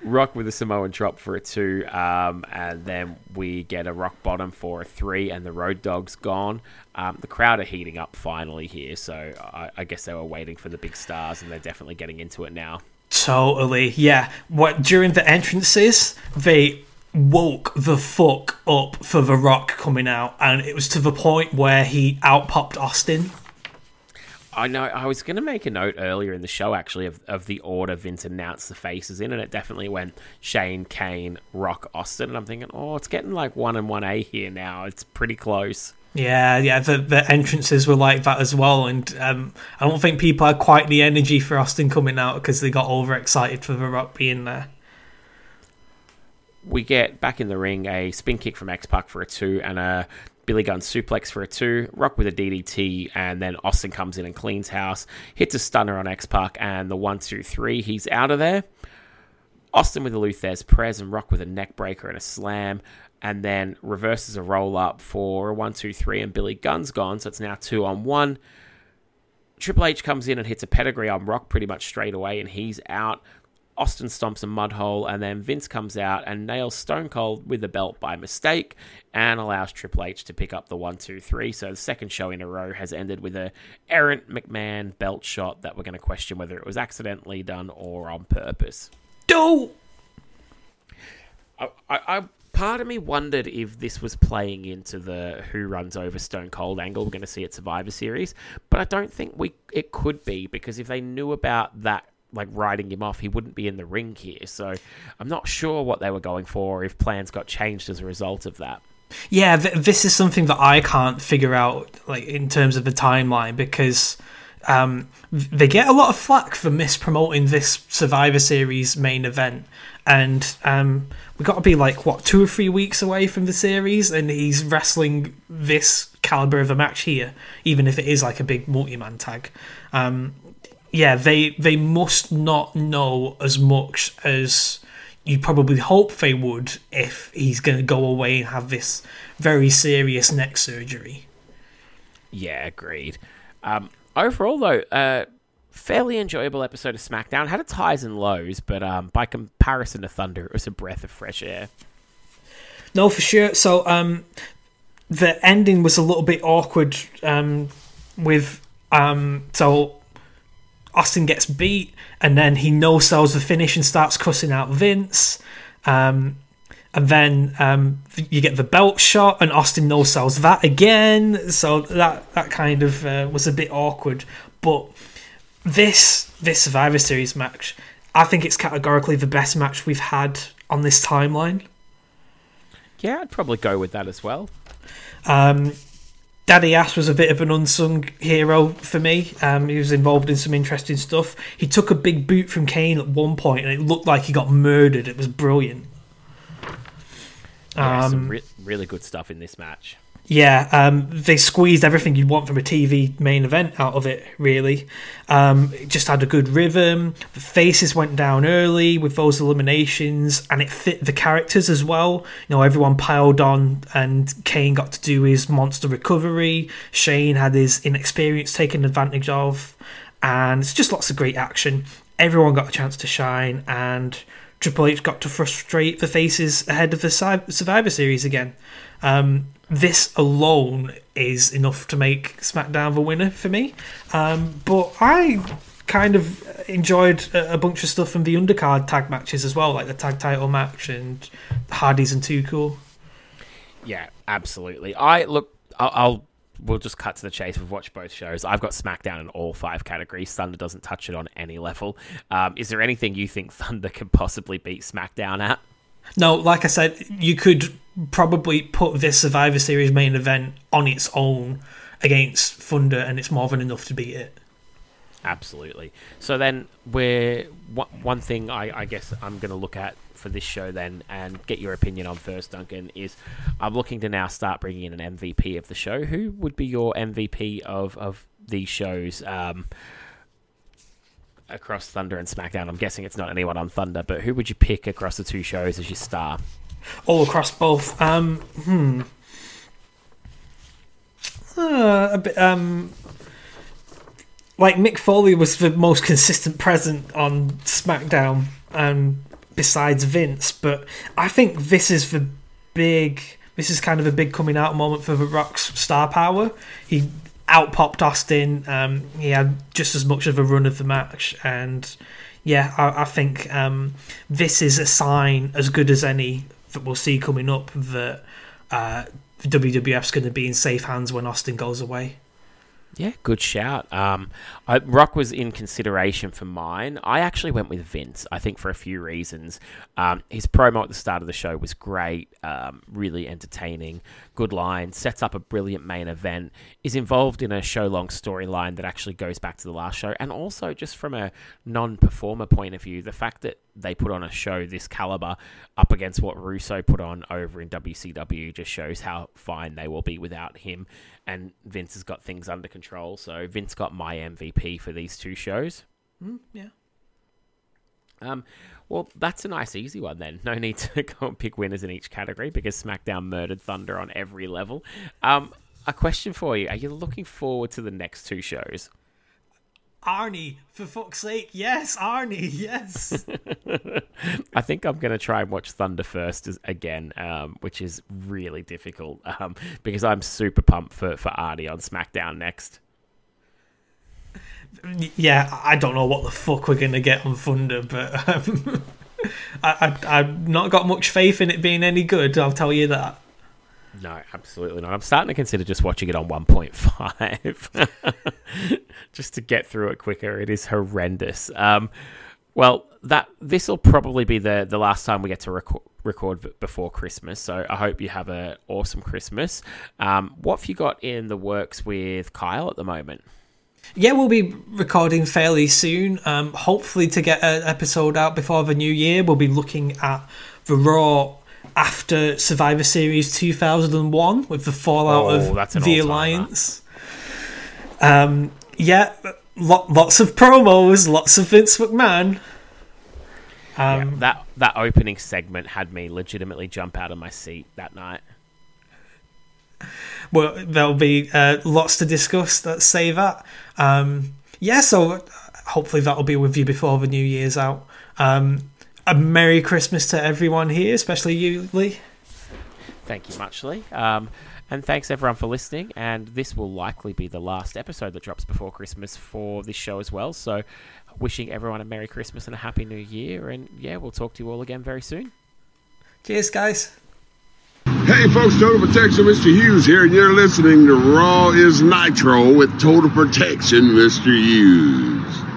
Rock with a Samoan drop for a two, um and then we get a rock bottom for a three, and the Road Dog's gone. Um the crowd are heating up finally here, so I, I guess they were waiting for the big stars, and they're definitely getting into it now. Totally, yeah. What during the entrances, they woke the fuck up for The Rock coming out, and it was to the point where he out-popped Austin. I know, I was going to make a note earlier in the show, actually, of, of the order Vince announced the faces in, and it definitely went Shane, Kane, Rock, Austin, and I'm thinking, oh, it's getting like one and one A here now. It's pretty close. Yeah, yeah, the, the entrances were like that as well, and um, I don't think people had quite the energy for Austin coming out because they got overexcited for The Rock being there. We get back in the ring a spin kick from X-Pac for a two and a Billy Gunn suplex for a two, Rock with a D D T, and then Austin comes in and cleans house, hits a stunner on X-Pac, and the one, two, three, he's out of there. Austin with a Luthes Press and Rock with a neck breaker and a slam, and then reverses a roll-up for a one, two, three, and Billy Gunn's gone, so it's now two on one. Triple H comes in and hits a pedigree on Rock pretty much straight away, and he's out. Austin stomps a mud hole, and then Vince comes out and nails Stone Cold with the belt by mistake, and allows Triple H to pick up the one, two, three, so the second show in a row has ended with an errant McMahon belt shot that we're going to question whether it was accidentally done or on purpose. Do! I... I, I Part of me wondered if this was playing into the who runs over Stone Cold angle we're going to see at Survivor Series, but I don't think we it could be, because if they knew about that, like riding him off, he wouldn't be in the ring here. So I'm not sure what they were going for, if plans got changed as a result of that. Yeah, th- this is something that I can't figure out, like in terms of the timeline, because Um, they get a lot of flack for mispromoting this Survivor Series main event, and um, we got to be like, what, two or three weeks away from the series, and he's wrestling this caliber of a match here, even if it is like a big multi-man tag. Um, yeah, they they must not know as much as you probably hope they would if he's going to go away and have this very serious neck surgery. Yeah, agreed. Um, overall, though, uh, fairly enjoyable episode of SmackDown. Had its highs and lows, but um, by comparison to Thunder, it was a breath of fresh air. No, for sure. So um, the ending was a little bit awkward um, with... Um, so... Austin gets beat, and then he no-sells the finish and starts cussing out Vince. Um, and then um, you get the belt shot, and Austin no-sells that again. So that that kind of uh, was a bit awkward. But this this Survivor Series match, I think it's categorically the best match we've had on this timeline. Yeah, I'd probably go with that as well. Um Daddy Ass was a bit of an unsung hero for me. Um, he was involved in some interesting stuff. He took a big boot from Kane at one point, and it looked like he got murdered. It was brilliant. Yeah, um, some re- really good stuff in this match. Yeah, um, they squeezed everything you'd want from a T V main event out of it, really. Um, it just had a good rhythm. The faces went down early with those eliminations, and it fit the characters as well. You know, everyone piled on, and Kane got to do his monster recovery. Shane had his inexperience taken advantage of, and it's just lots of great action. Everyone got a chance to shine, and Triple H got to frustrate the faces ahead of the Survivor Series again. Um, this alone is enough to make SmackDown the winner for me. Um, but I kind of enjoyed a, a bunch of stuff from the undercard tag matches as well, like the tag title match and Hardys and Too Cool. Yeah, absolutely. I look, I'll, I'll we'll just cut to the chase. We've watched both shows. I've got SmackDown in all five categories. Thunder doesn't touch it on any level. Um, is there anything you think Thunder can possibly beat SmackDown at? No, like I said, you could probably put this Survivor Series main event on its own against Thunder, and it's more than enough to beat it. Absolutely. So then we're one thing I, I guess I'm going to look at for this show then, and get your opinion on first, Duncan, is I'm looking to now start bringing in an M V P of the show. Who would be your M V P of, of these shows? Um across Thunder and SmackDown? I'm guessing it's not anyone on Thunder, but who would you pick across the two shows as your star? All across both. Um, hmm. Uh, a bit, um, like Mick Foley was the most consistent present on SmackDown, um, besides Vince, but I think this is the big, this is kind of a big coming out moment for The Rock's star power. He out-popped Austin. Um, he had just as much of a run of the match, and yeah, I, I think um, this is a sign as good as any that we'll see coming up that uh, W W F's going to be in safe hands when Austin goes away. Yeah, good shout. Um, I, Rock was in consideration for mine. I actually went with Vince, I think for a few reasons. Um, his promo at the start of the show was great, um, really entertaining, good line, sets up a brilliant main event, is involved in a show-long storyline that actually goes back to the last show, and also just from a non-performer point of view, the fact that they put on a show this caliber up against what Russo put on over in W C W just shows how fine they will be without him. And Vince has got things under control, so Vince got my M V P for these two shows. Mm, yeah. Um, well, that's a nice easy one then. No need to go and pick winners in each category because SmackDown murdered Thunder on every level. Um, a question for you. Are you looking forward to the next two shows? Arnie, for fuck's sake, yes, Arnie, yes. I think I'm going to try and watch Thunder first as, again, um, which is really difficult um, because I'm super pumped for, for Arnie on SmackDown next. Yeah, I don't know what the fuck we're going to get on Thunder, but um, I, I, I've not got much faith in it being any good, I'll tell you that. No, absolutely not. I'm starting to consider just watching it on one point five just to get through it quicker. It is horrendous. Um, well, that this will probably be the, the last time we get to rec- record before Christmas, so I hope you have an awesome Christmas. Um, what have you got in the works with Kyle at the moment? Yeah, we'll be recording fairly soon. Um, hopefully to get an episode out before the new year. We'll be looking at the Raw after Survivor Series two thousand one with the fallout oh, of the Alliance. Um, yeah, lo- lots of promos, lots of Vince McMahon. Um, yeah, that that opening segment had me legitimately jump out of my seat that night. Well, there'll be uh, lots to discuss, let's say that. Um, yeah, so hopefully that'll be with you before the New Year's out. Um, a Merry Christmas to everyone here, especially you, Lee. Thank you much, Lee. Um, and thanks, everyone, for listening. And this will likely be the last episode that drops before Christmas for this show as well. So wishing everyone a Merry Christmas and a Happy New Year. And, yeah, we'll talk to you all again very soon. Cheers, guys. Hey folks, Total Protection, Mister Hughes here, and you're listening to Raw is Nitro with Total Protection, Mister Hughes.